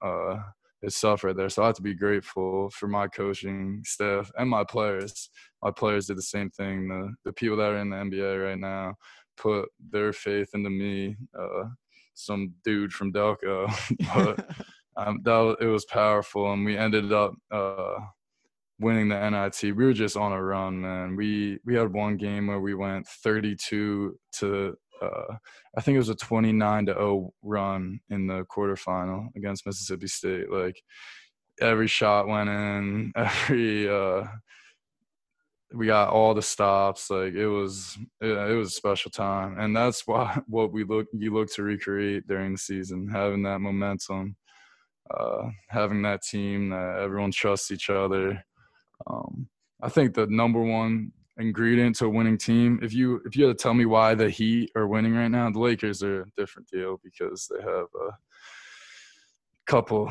itself right there. So I have to be grateful for my coaching staff and my players. My players did the same thing. The people that are in the NBA right now put their faith into me, some dude from Delco. But it was powerful, and we ended up winning the NIT. We were just on a run, man. We had one game where we went 32 to I think it was a 29-0 run in the quarterfinal against Mississippi State. Like, every shot went in. We got all the stops. Like, it was a special time, and that's why you look to recreate during the season, having that momentum. Having that team that everyone trusts each other. I think the number one ingredient to a winning team, if you had to tell me why the Heat are winning right now, the Lakers are a different deal because they have a couple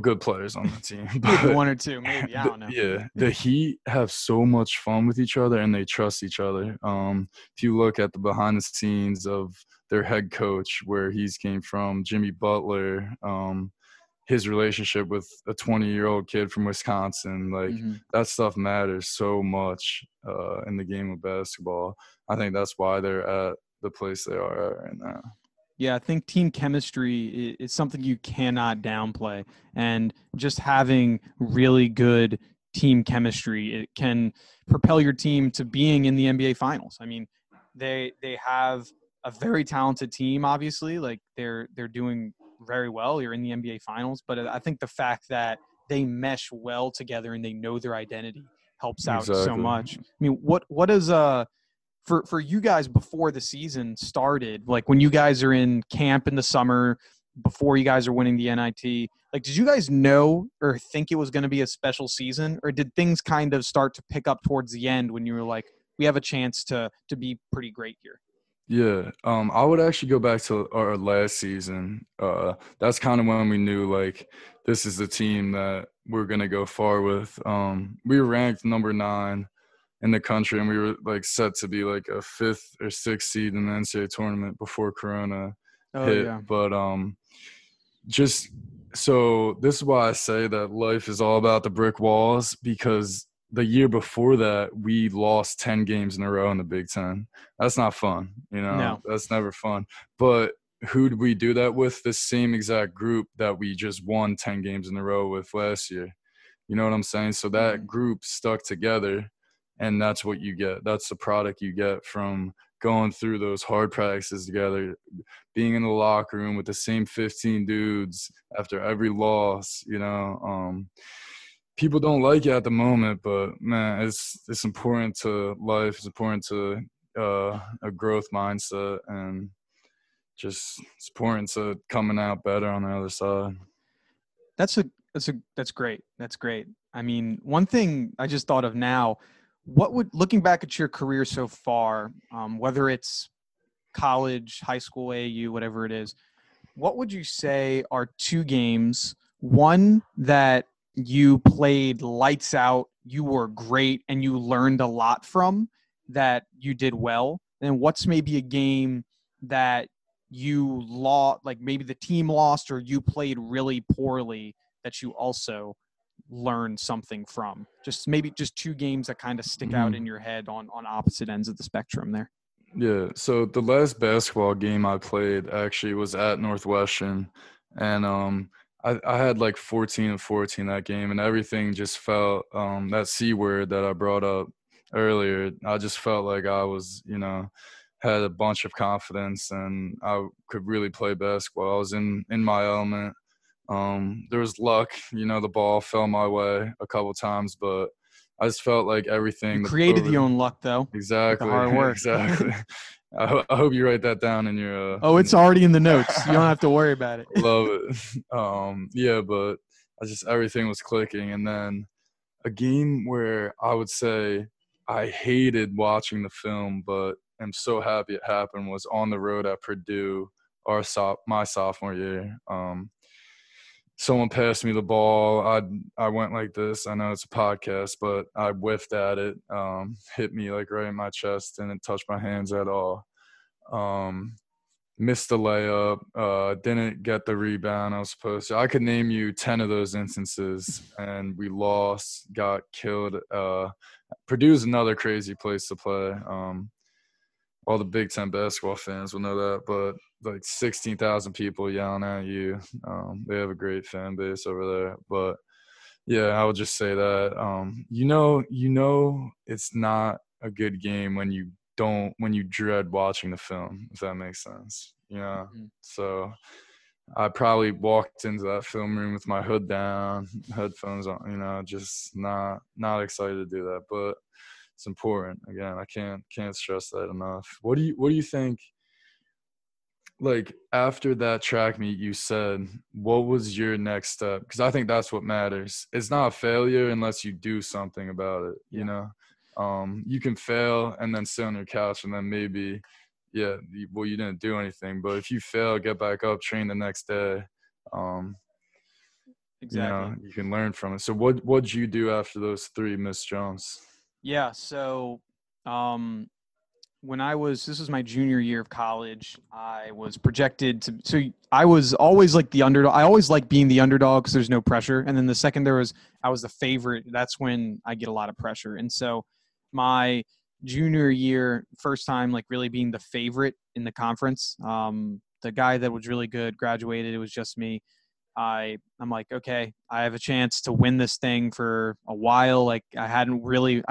good players on the team. Maybe one or two, maybe. I don't know. Yeah, the Heat have so much fun with each other, and they trust each other. If you look at the behind the scenes of their head coach, where he's came from, Jimmy Butler, his relationship with a 20-year-old kid from Wisconsin, like, that stuff matters so much in the game of basketball. I think that's why they're at the place they are at right now. Yeah, I think team chemistry is something you cannot downplay. And just having really good team chemistry, it can propel your team to being in the NBA Finals. I mean, they have a very talented team, obviously. Like, they're doing very well. You're in the NBA Finals, but I think the fact that they mesh well together and they know their identity helps out so much. I mean, what is for you guys before the season started, like, when you guys are in camp in the summer before you guys are winning the NIT, like, did you guys know or think it was going to be a special season, or did things kind of start to pick up towards the end when you were like, we have a chance to be pretty great here? Yeah, I would actually go back to our last season. That's kind of when we knew, like, this is the team that we're going to go far with. We were ranked number 9 in the country, and we were, like, set to be, like, a 5th or 6th seed in the NCAA tournament before Corona hit. Yeah. But just – so this is why I say that life is all about the brick walls, because – the year before that, we lost 10 games in a row in the Big Ten. That's not fun, you know. No. That's never fun. But who did we do that with? The same exact group that we just won 10 games in a row with last year. You know what I'm saying? So that group stuck together, and that's what you get. That's the product you get from going through those hard practices together, being in the locker room with the same 15 dudes after every loss, you know. People don't like it at the moment, but, man, it's important to life. It's important to a growth mindset, and just it's important to coming out better on the other side. That's great. That's great. I mean, one thing I just thought of now, looking back at your career so far, whether it's college, high school, AAU, whatever it is, what would you say are 2 games, one that you played lights out, you were great, and you learned a lot from that, you did well? And what's maybe a game that you lost, like maybe the team lost or you played really poorly, that you also learn something from? Just maybe just two games that kind of stick out in your head on opposite ends of the spectrum there. Yeah, so the last basketball game I played actually was at Northwestern, and I had like 14 and 14 that game, and everything just felt that C word that I brought up earlier. I just felt like I was, you know, had a bunch of confidence and I could really play basketball. I was in my element. There was luck, you know, the ball fell my way a couple times, but I just felt like everything. You created your own luck, though. Exactly. The hard work. Exactly. I hope you write that down in your – oh, it's already in the notes. You don't have to worry about it. Love it. Yeah, but I just – everything was clicking. And then a game where I would say I hated watching the film, but I'm so happy it happened, was on the road at Purdue my sophomore year. Someone passed me the ball. I went like this. I know it's a podcast, but I whiffed at it. Hit me like right in my chest, and it touched my hands at all. Missed the layup. Didn't get the rebound I was supposed to. I could name you 10 of those instances, and we lost, got killed. Purdue's another crazy place to play. All the Big Ten basketball fans will know that, but like 16,000 people yelling at you. They have a great fan base over there. But, yeah, I would just say that, you know it's not a good game when you don't – when you dread watching the film, if that makes sense. You know? Mm-hmm. So I probably walked into that film room with my hood down, headphones on, you know, just not excited to do that. But – it's important. Again, I can't stress that enough. What do you think, like, after that track meet you said, what was your next step? Because I think that's what matters. It's not a failure unless you do something about it, you know? You can fail and then sit on your couch and then maybe, you didn't do anything. But if you fail, get back up, train the next day. Exactly. You know, you can learn from it. So what'd you do after those three missed jumps? Yeah, so this was my junior year of college, I was projected to – so I was always like the underdog. I always like being the underdog because there's no pressure. And then the second I was the favorite, that's when I get a lot of pressure. And so my junior year, first time like really being the favorite in the conference, the guy that was really good graduated, it was just me. I'm like, okay, I have a chance to win this thing for a while. Like I've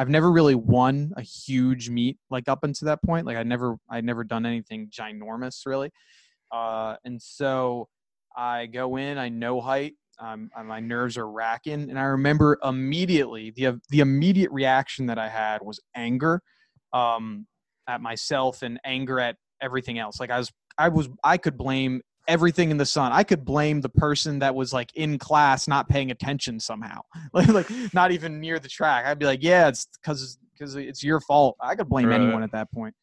never really won a huge meet, like up until that point. Like I'd never done anything ginormous really. And so I go in, I know height, my nerves are racking. And I remember immediately the immediate reaction that I had was anger, at myself and anger at everything else. Like I could blame everything in the sun. I could blame the person that was like in class not paying attention somehow, like not even near the track. I'd be like, yeah, it's because it's your fault. I could blame anyone at that point.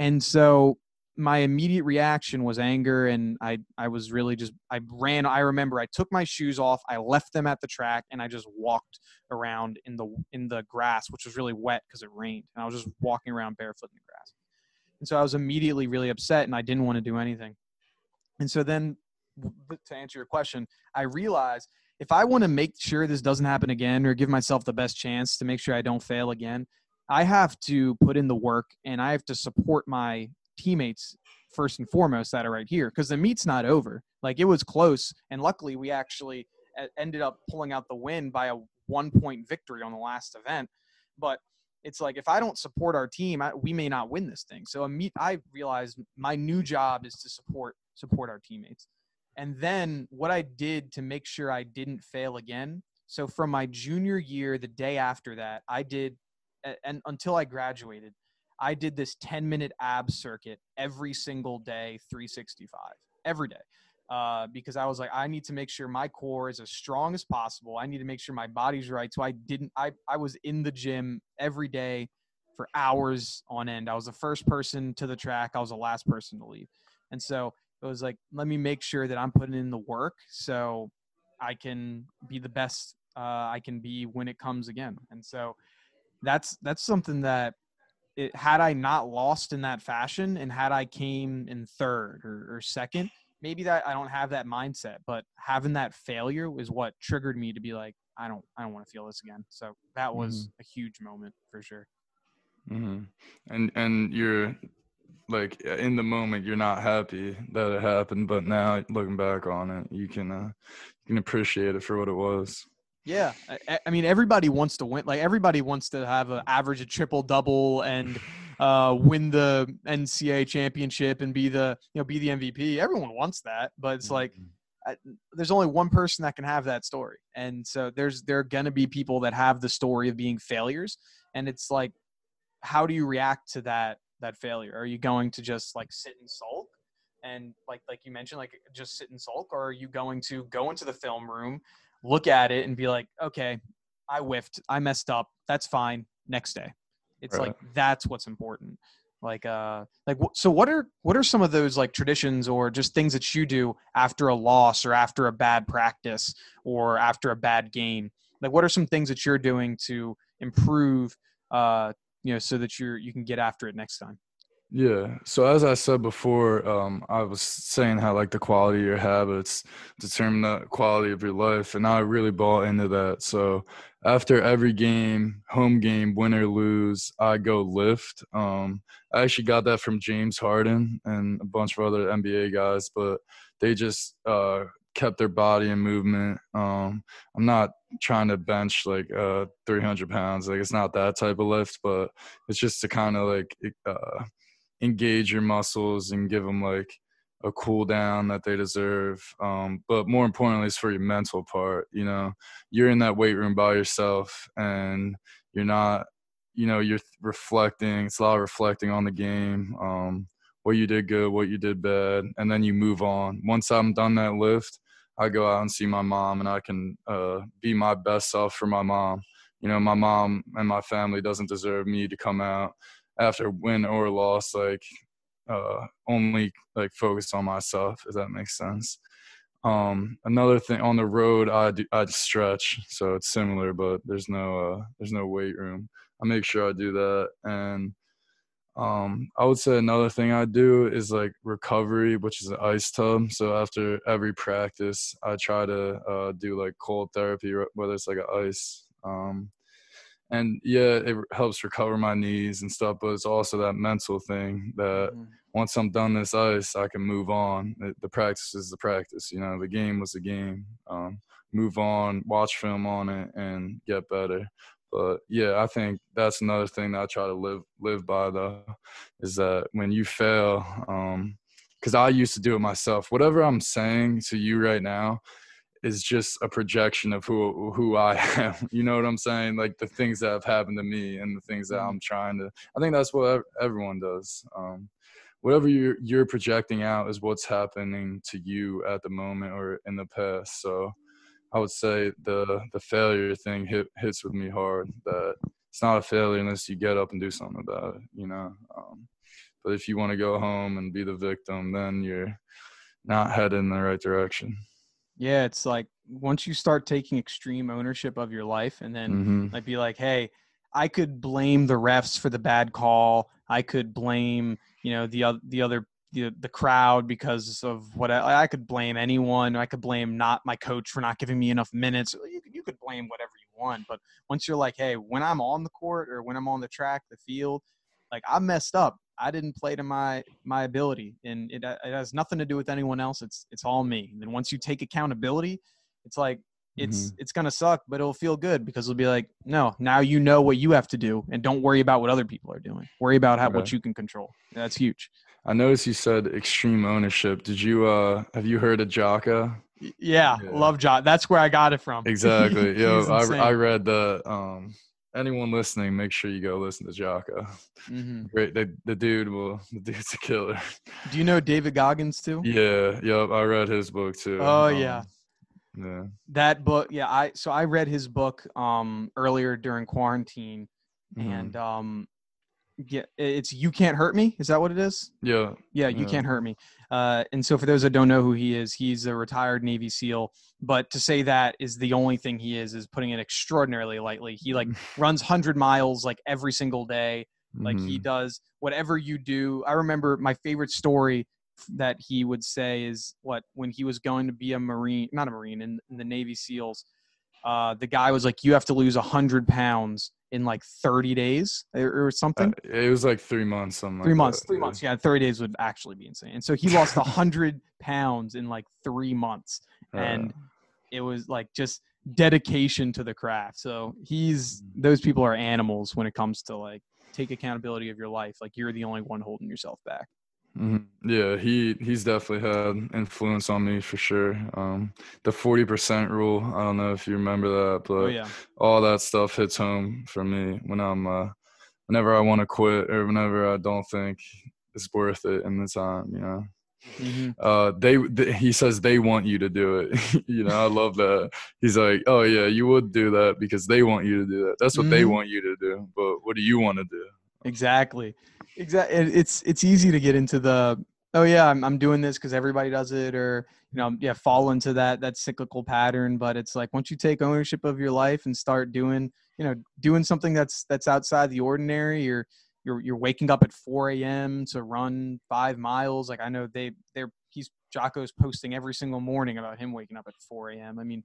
And so my immediate reaction was anger, and I was really just – I ran – I remember I took my shoes off. I left them at the track, and I just walked around in the grass, which was really wet because it rained. And I was just walking around barefoot in the grass. And so I was immediately really upset, and I didn't want to do anything. And so then, to answer your question, I realized if I want to make sure this doesn't happen again or give myself the best chance to make sure I don't fail again, I have to put in the work and I have to support my teammates first and foremost that are right here, because the meet's not over. Like it was close, and luckily we actually ended up pulling out the win by a 1-point victory on the last event. But it's like, if I don't support our team, we may not win this thing. So I realized my new job is to support our teammates. And then what I did to make sure I didn't fail again. So from my junior year, the day after that, I did, and until I graduated, I did this 10-minute ab circuit every single day, 365, every day. Because I was like, I need to make sure my core is as strong as possible. I need to make sure my body's right. So I was in the gym every day for hours on end. I was the first person to the track. I was the last person to leave. And so it was like, let me make sure that I'm putting in the work so I can be the best I can be when it comes again. And so that's something that had I not lost in that fashion, and had I came in third or second, maybe that I don't have that mindset, but having that failure was what triggered me to be like, I don't want to feel this again. So that was a huge moment for sure. And you're like, in the moment, you're not happy that it happened, but now looking back on it, you can appreciate it for what it was. Yeah. I mean, everybody wants to win. Like, everybody wants to have an average, a triple double, and win the NCAA championship and be the, you know, be the MVP. Everyone wants that, but it's like, there's only one person that can have that story. And so there are going to be people that have the story of being failures. And it's like, how do you react to that failure? Are you going to just like sit and sulk? And like you mentioned, like just sit and sulk, or are you going to go into the film room, look at it and be like, okay, I whiffed, I messed up. That's fine. Next day. It's right. Like, that's what's important. So what are some of those like traditions or just things that you do after a loss or after a bad practice or after a bad game? Like, what are some things that you're doing to improve, so that you can get after it next time? Yeah. So as I said before, I was saying how like the quality of your habits determine the quality of your life, and I really bought into that. So after every game, home game, win or lose, I go lift. I actually got that from James Harden and a bunch of other NBA guys, but they just kept their body in movement. I'm not trying to bench like 300 pounds. Like, it's not that type of lift, but it's just to kind of like engage your muscles and give them like a cool down that they deserve. But more importantly, it's for your mental part. You know, you're in that weight room by yourself and you're not, you know, you're reflecting. It's a lot of reflecting on the game, what you did good, what you did bad, and then you move on. Once I'm done that lift, I go out and see my mom, and I can be my best self for my mom. You know, my mom and my family doesn't deserve me to come out after win or loss, like only like focused on myself, if that makes sense. Another thing on the road, I stretch, so it's similar, but there's no weight room. I make sure I do that. And I would say another thing I do is like recovery, which is an ice tub. So after every practice, I try to do like cold therapy, whether it's like an ice. And yeah, it helps recover my knees and stuff, but it's also that mental thing that once I'm done this ice, I can move on. The practice is the practice, you know, the game was the game. Move on, watch film on it, and get better. But yeah, I think that's another thing that I try to live by, though, is that when you fail, because I used to do it myself. Whatever I'm saying to you right now is just a projection of who I am. You know what I'm saying? Like the things that have happened to me and the things that I'm trying to – I think that's what everyone does. Whatever you're projecting out is what's happening to you at the moment or in the past. So I would say the failure thing hits with me hard, that it's not a failure unless you get up and do something about it, you know. But if you want to go home and be the victim, then you're not headed in the right direction. Yeah, it's like once you start taking extreme ownership of your life and then like be like, hey, I could blame the refs for the bad call. I could blame, you know, the crowd because of what I could blame anyone. I could blame not my coach for not giving me enough minutes. You could blame whatever you want. But once you're like, hey, when I'm on the court or when I'm on the track, the field, like I messed up. I didn't play to my ability, and it has nothing to do with anyone else. It's all me. And then once you take accountability, it's like, it's going to suck, but it'll feel good because it'll be like, no, now you know what you have to do and don't worry about what other people are doing. Worry about what you can control. That's huge. I noticed you said extreme ownership. Did you, have you heard of Jocko? Yeah. Love Jocko. That's where I got it from. Exactly. Yo, I read the, anyone listening, make sure you go listen to Jocko. Great. The dude's a killer. Do you know David Goggins too? Yeah. Yep. I read his book too. Oh yeah. Yeah. That book. Yeah. I read his book earlier during quarantine, and yeah, it's You Can't Hurt Me. Is that what it is? Yeah. Yeah. You Can't Hurt Me. And so for those that don't know who he is, he's a retired Navy SEAL, but to say that is the only thing he is putting it extraordinarily lightly. He like runs 100 miles like every single day. Like he does whatever you do. I remember my favorite story that he would say is when he was going to be a Marine, not a Marine in the Navy SEALs, the guy was like, you have to lose 100 pounds in like 30 days or something. It was like 3 months. Something three like months, that. 3 months. Yeah, 30 days would actually be insane. And so he lost 100 pounds in like 3 months. And it was like just dedication to the craft. So those people are animals when it comes to like take accountability of your life. Like you're the only one holding yourself back. Mm-hmm. Yeah, he's definitely had influence on me for sure. The 40% rule, I don't know if you remember that, but all that stuff hits home for me when I'm whenever I want to quit or whenever I don't think it's worth it in the time, you know. Mm-hmm. He says they want you to do it. You know, I love that. He's like, oh yeah, you would do that because they want you to do that. That's what they want you to do, but what do you want to do? Exactly. It's easy to get into the, oh yeah, I'm doing this because everybody does it, or, you know, fall into that cyclical pattern. But it's like, once you take ownership of your life and start doing something that's outside the ordinary, you're waking up at 4 a.m. to run 5 miles. Like I know Jocko's posting every single morning about him waking up at 4 a.m. I mean,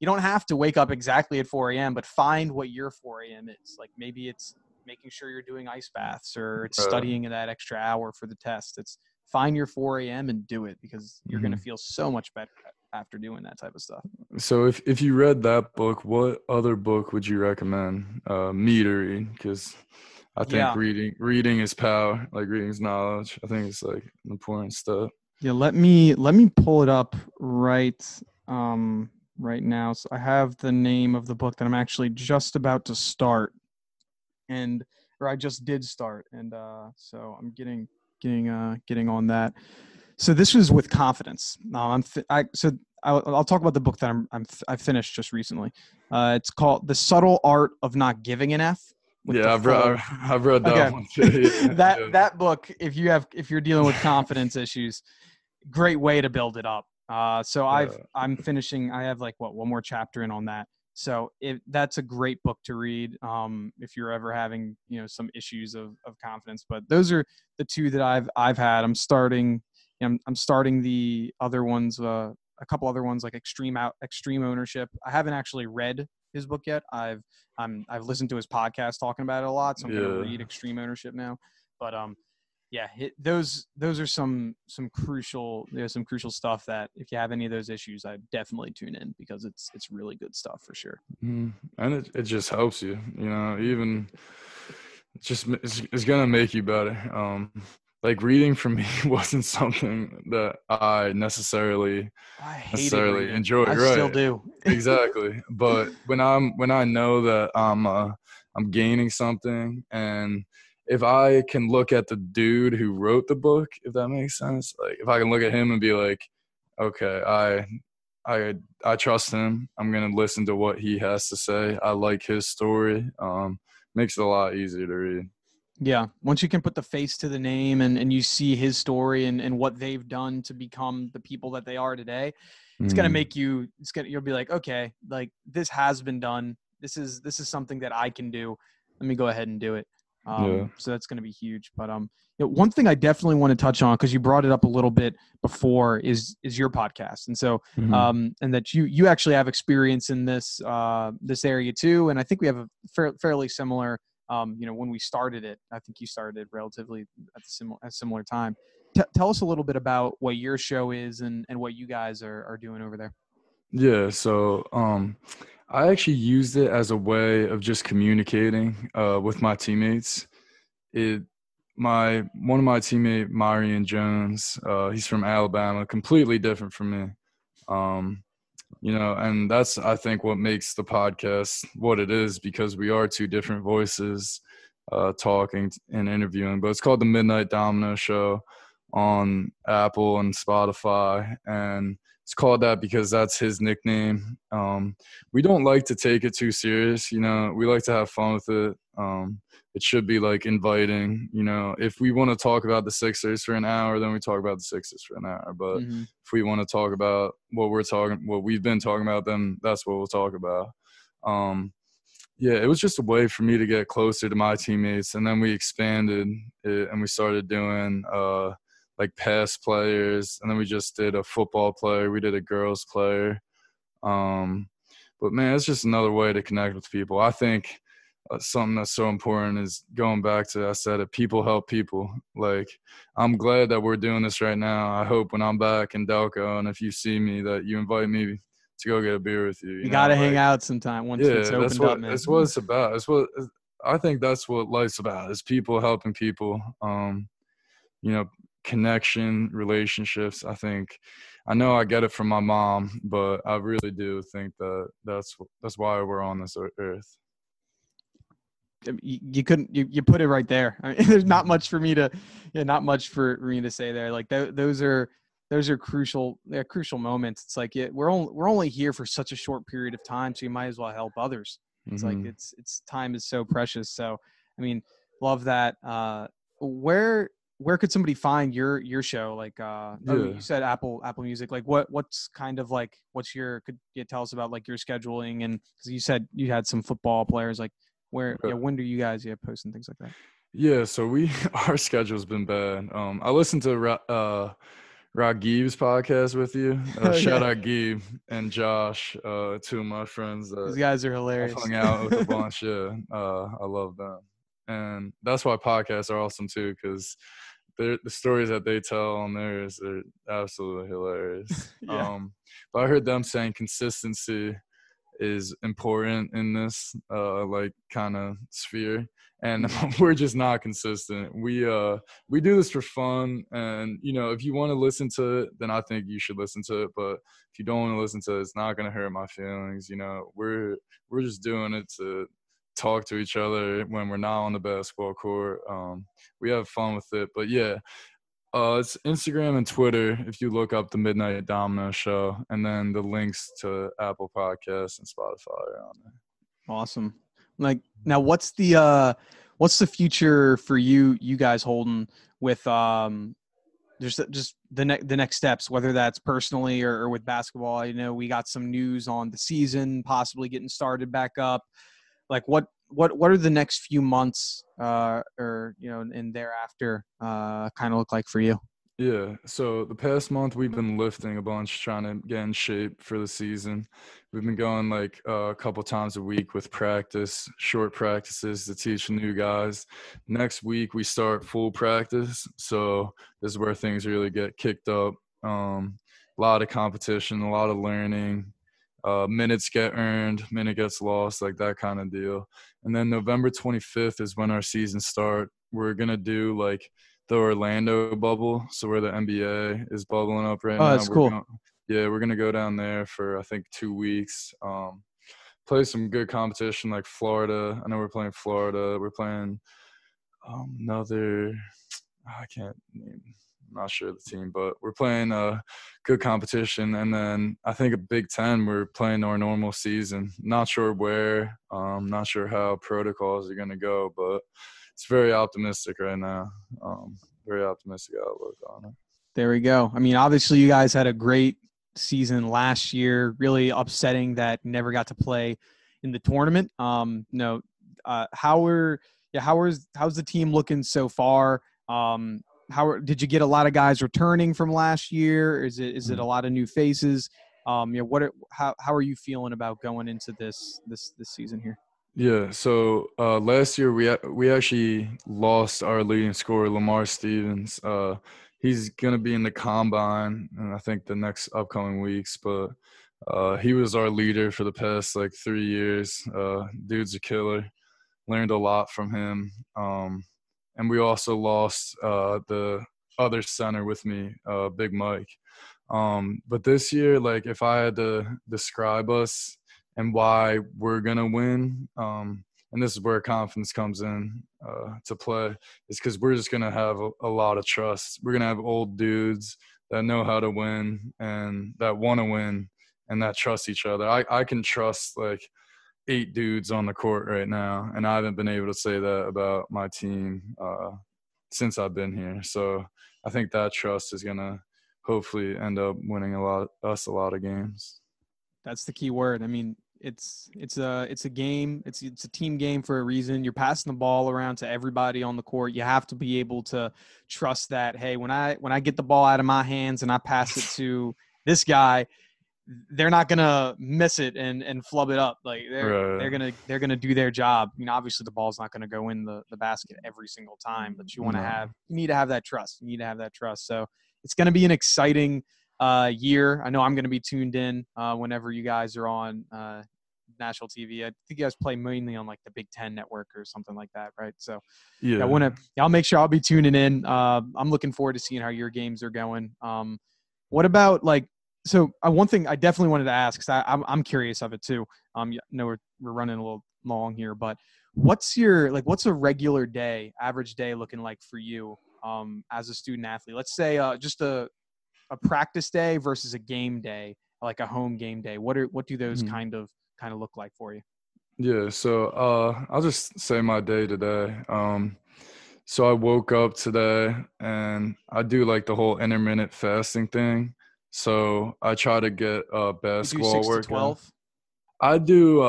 you don't have to wake up exactly at 4 a.m., but find what your 4 a.m. is. Like maybe it's making sure you're doing ice baths, or it's studying that extra hour for the test. It's find your 4 a.m. and do it, because you're going to feel so much better after doing that type of stuff. So if you read that book, what other book would you recommend me to read? Because I think reading is power. Like reading is knowledge. I think it's like important stuff. Yeah. Let me pull it up right now. So I have the name of the book that I'm actually just about to start. I just did start, and so I'm getting on that. So this was with confidence. I'll talk about the book that I finished just recently. It's called The Subtle Art of Not Giving an F. I've read that one too. Yeah. That book, if you're dealing with confidence issues, great way to build it up. So I'm finishing. I have like one more chapter in on that. So that's a great book to read if you're ever having some issues of confidence. But those are the two that I've had. I'm starting the other ones, a couple other ones like Extreme Ownership. I haven't actually read his book yet. I've listened to his podcast talking about it a lot, so I'm going to read Extreme Ownership now. But those are some crucial stuff that if you have any of those issues, I definitely tune in, because it's really good stuff for sure. Mm-hmm. And it just helps you, even just it's going to make you better. Like reading for me wasn't something that I necessarily enjoyed. I still do. Exactly. But when I know that I'm gaining something, and if I can look at the dude who wrote the book, if that makes sense, like if I can look at him and be like, okay, I trust him. I'm going to listen to what he has to say. I like his story. Makes it a lot easier to read. Yeah. Once you can put the face to the name and you see his story and what they've done to become the people that they are today, it's going to make you, you'll be like, okay, like this has been done. This is something that I can do. Let me go ahead and do it. So that's going to be huge. But one thing I definitely want to touch on, because you brought it up a little bit before, is your podcast. And so and that you actually have experience in this area too. And I think we have a fairly similar, when we started it, I think you started relatively at a similar time. Tell us a little bit about what your show is and what you guys are doing over there. Yeah. So I actually used it as a way of just communicating with my teammates. One of my teammate, Marion Jones, he's from Alabama, completely different from me. And that's, I think, what makes the podcast what it is, because we are two different voices talking and interviewing. But it's called the Midnight Domino Show on Apple and Spotify, and it's called that because that's his nickname. We don't like to take it too serious. We like to have fun with it. It should be like inviting. If we want to talk about the Sixers for an hour, then we talk about the Sixers for an hour. But if we want to talk about what we've been talking about, then that's what we'll talk about. It was just a way for me to get closer to my teammates. And then we expanded it and we started doing, like past players, and then we just did a football player. We did a girls player. But, man, it's just another way to connect with people. I think something that's so important is going back to, I said it, people help people. Like, I'm glad that we're doing this right now. I hope when I'm back in Delco and if you see me that you invite me to go get a beer with you. You got to hang out sometime once it's opened up, man. That's what it's about. That's what I think that's what life's about, is people helping people, you know, connection, relationships. I think I know I get it from my mom, but I really do think that that's why we're on this earth. You put it right there. I mean, there's not much for me to, not much for me to say there. Like those are crucial moments. It's like we're only here for such a short period of time, so you might as well help others. It's mm-hmm. like it's time is so precious. So I mean, love that. Where could somebody find your show? Like you said Apple Music. Like what's kind of like could you tell us about like your scheduling? And because you said you had some football players, like when do you guys posting things like that? Yeah, so our schedule's been bad. I listened to Ragib's podcast with you. Shout out Gib and Josh, two of my friends. These guys are hilarious. I hung out with a bunch. I love them, and that's why podcasts are awesome too, because the stories that they tell on theirs are absolutely hilarious. But I heard them saying consistency is important in this kind of sphere, and we're just not consistent. We do this for fun, and if you want to listen to it, then I think you should listen to it, but if you don't want to listen to it, it's not going to hurt my feelings. We're just doing it to talk to each other when we're not on the basketball court. We have fun with it, but it's Instagram and Twitter if you look up the Midnight Domino Show, and then the links to Apple Podcasts and Spotify are on there. Awesome. Like, now what's the future for you guys holding with just the next steps, whether that's personally or with basketball? I know we got some news on the season possibly getting started back up. Like what are the next few months and thereafter kind of look like for you? Yeah. So the past month we've been lifting a bunch, trying to get in shape for the season. We've been going a couple times a week with practice, short practices to teach new guys. Next week we start full practice. So this is where things really get kicked up. A lot of competition, a lot of learning. Minutes get earned, minute gets lost, like that kind of deal. And then November 25th is when our season starts. We're going to do the Orlando bubble, so where the NBA is bubbling up right now. Oh, that's cool. We're going to go down there for, I think, 2 weeks. Play some good competition like Florida. I know we're playing Florida. We're playing another – I can't name – not sure of the team, but we're playing a good competition. And then I think a Big Ten, we're playing our normal season. Not sure where, not sure how protocols are going to go, but it's very optimistic right now. Very optimistic outlook on it. There we go. I mean, obviously you guys had a great season last year, really upsetting that never got to play in the tournament. How's the team looking so far? Did you get a lot of guys returning from last year? Is it a lot of new faces? How are you feeling about going into this season here? Yeah. So last year we actually lost our leading scorer, Lamar Stevens. He's going to be in the combine, and I think the next upcoming weeks. But he was our leader for the past 3 years. Dude's a killer. Learned a lot from him. And we also lost the other center with me, Big Mike. But this year, if I had to describe us and why we're going to win, and this is where confidence comes in to play, is because we're just going to have a lot of trust. We're going to have old dudes that know how to win and that want to win and that trust each other. I can trust, 8 dudes on the court right now, and I haven't been able to say that about my team since I've been here. So I think that trust is gonna hopefully end up winning a lot of games. That's the key word. I mean, it's a game. It's a team game for a reason. You're passing the ball around to everybody on the court. You have to be able to trust that, hey, when I get the ball out of my hands and I pass it to this guy, they're not gonna miss it and flub it up. Like they're gonna do their job. You know, obviously the ball's not gonna go in the basket every single time, but you want to have that trust. You need to have that trust. So it's gonna be an exciting year. I know I'm gonna be tuned in whenever you guys are on national TV. I think you guys play mainly on like the Big Ten network or something like that, right? So yeah, I'll make sure I'll be tuning in. I'm looking forward to seeing how your games are going. What about like, so one thing I definitely wanted to ask, because I'm curious of it too. You know, we're running a little long here, but what's a regular day, average day looking like for you as a student athlete? Let's say just a practice day versus a game day, like a home game day. What do those kind of look like for you? Yeah, so I'll just say my day today. So I woke up today and I do like the whole intermittent fasting thing. So I try to get basketball work. You do 6 to 12? I do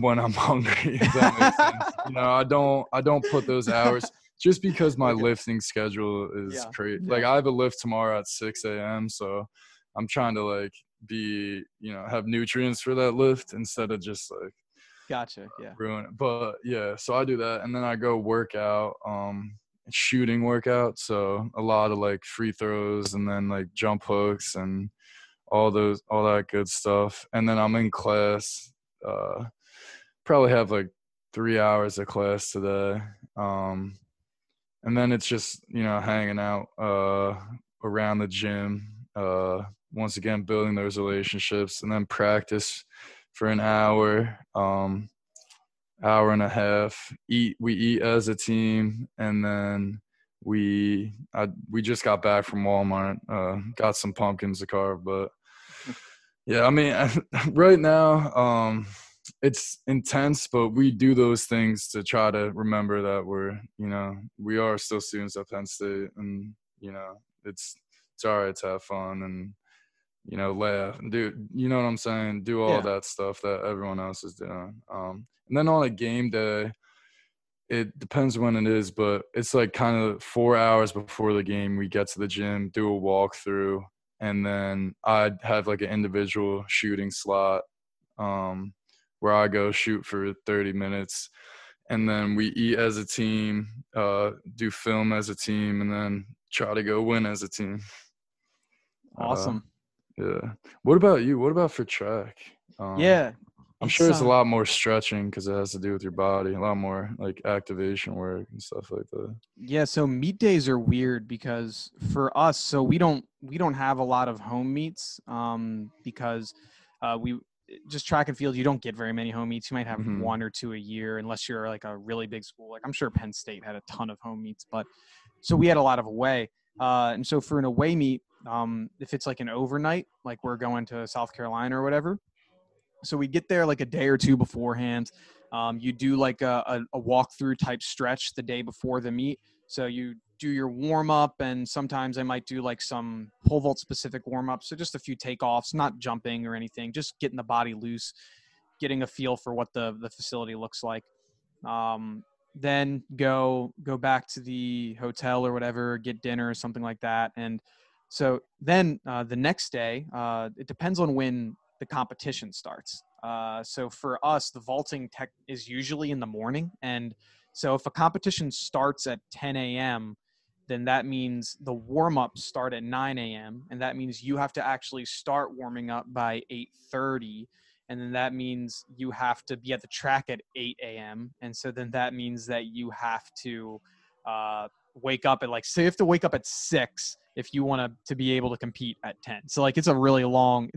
when I'm hungry, if that makes sense. You know, I don't put those hours just because my lifting schedule is crazy. Yeah. Like I have a lift tomorrow at 6 a.m. So I'm trying to like be, you know, have nutrients for that lift instead of just like ruin it. But yeah, so I do that and then I go work out. Shooting workout, so a lot of like free throws and then like jump hooks and all that good stuff. And then I'm in class, probably have like 3 hours of class today, and then it's just, you know, hanging out around the gym, once again building those relationships, and then practice for an hour and a half. We eat as a team, and then we just got back from Walmart, got some pumpkins to carve. But yeah, I mean, right now it's intense, but we do those things to try to remember that we are still students at Penn State, and you know, it's all right to have fun and, you know, laugh and do, you know what I'm saying, do all that stuff that everyone else is doing. And then on a game day, it depends when it is, but it's like kind of 4 hours before the game, we get to the gym, do a walkthrough, and then I have like an individual shooting slot where I go shoot for 30 minutes. And then we eat as a team, do film as a team, and then try to go win as a team. Awesome. Yeah. What about you? What about for track? I'm sure it's a lot more stretching because it has to do with your body, a lot more like activation work and stuff like that. Yeah, so meet days are weird because for us, so we don't have a lot of home meets because we just track and field. You don't get very many home meets. You might have one or two a year unless you're like a really big school. Like I'm sure Penn State had a ton of home meets, but so we had a lot of away. And so for an away meet, if it's like an overnight, like we're going to South Carolina or whatever. So we get there like a day or two beforehand. You do like a walkthrough type stretch the day before the meet. So you do your warm up, and sometimes I might do like some pole vault specific warm up. So just a few takeoffs, not jumping or anything, just getting the body loose, getting a feel for what the facility looks like. Then go back to the hotel or whatever, get dinner or something like that. And so then the next day, it depends on when the competition starts. So for us, the vaulting tech is usually in the morning. And so if a competition starts at 10 a.m., then that means the warm-ups start at 9 a.m. And that means you have to actually start warming up by 8:30. And then that means you have to be at the track at 8 a.m. And so then that means that you have to wake up at like, so you have to wake up at 6 if you want to be able to compete at 10. So like, it's a really long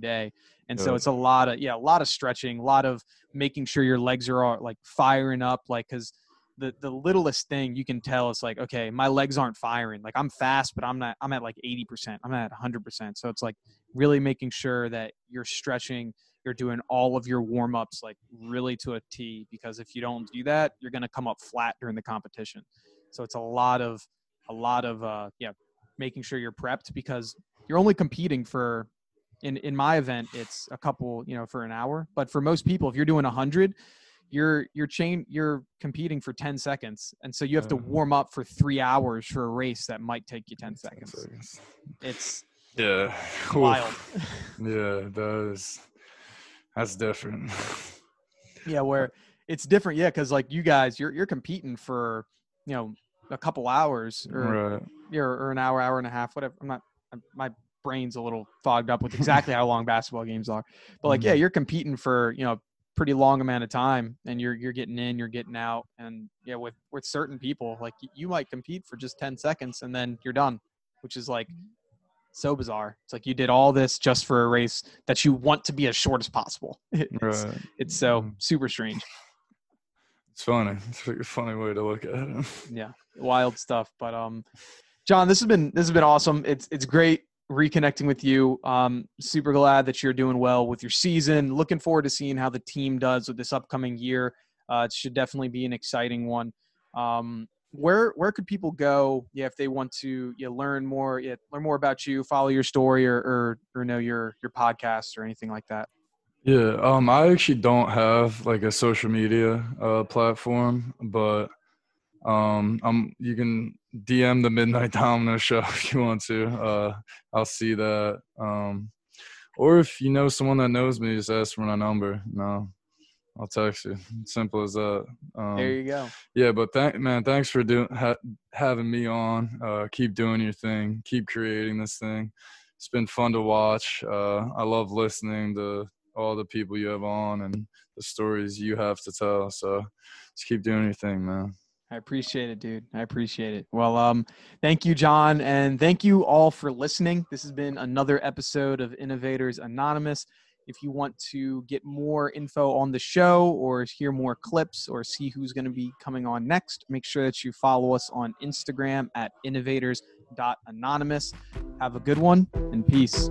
day. And so it's a lot of stretching, a lot of making sure your legs are like firing up. Like, cause the littlest thing you can tell is like, okay, my legs aren't firing. Like I'm fast, but I'm at like 80%, I'm at 100%. So it's like really making sure that you're stretching, you're doing all of your warm-ups, like really to a T, because if you don't do that, you're going to come up flat during the competition. So it's a lot of making sure you're prepped, because you're only competing for, in my event, it's a couple, you know, for an hour, but for most people, if you're doing 100, you're competing for 10 seconds. And so you have to warm up for 3 hours for a race that might take you 10 seconds. It's Yeah. Wild. Yeah, that's different. Yeah, where it's different, yeah, because like you guys, you're competing for, you know, a couple hours or right. or an hour, hour and a half, whatever. My brain's a little fogged up with exactly how long basketball games are. But like, yeah, you're competing for, you know, pretty long amount of time, and you're getting in, you're getting out, and yeah, with certain people, like you might compete for just 10 seconds and then you're done, which is like so bizarre. It's like you did all this just for a race that you want to be as short as possible. It's so super strange. It's funny. It's like a funny way to look at it. Yeah, wild stuff. But John, this has been awesome. It's great reconnecting with you. Super glad that you're doing well with your season. Looking forward to seeing how the team does with this upcoming year. It should definitely be an exciting one. Where could people go, yeah, if they want to learn more about you, follow your story, or know your podcast or anything like that? Yeah, I actually don't have like a social media platform, but you can DM the Midnight Domino Show if you want to. I'll see that. Or if you know someone that knows me, just ask for my number. No, I'll text you. Simple as that. There you go. Yeah, but thanks for having me on. Keep doing your thing. Keep creating this thing. It's been fun to watch. I love listening to all the people you have on and the stories you have to tell. So just keep doing your thing, man. I appreciate it, dude. I appreciate it. Well, thank you, John, and thank you all for listening. This has been another episode of Innovators Anonymous. If you want to get more info on the show or hear more clips or see who's going to be coming on next, make sure that you follow us on Instagram at innovators.anonymous. Have a good one, and peace.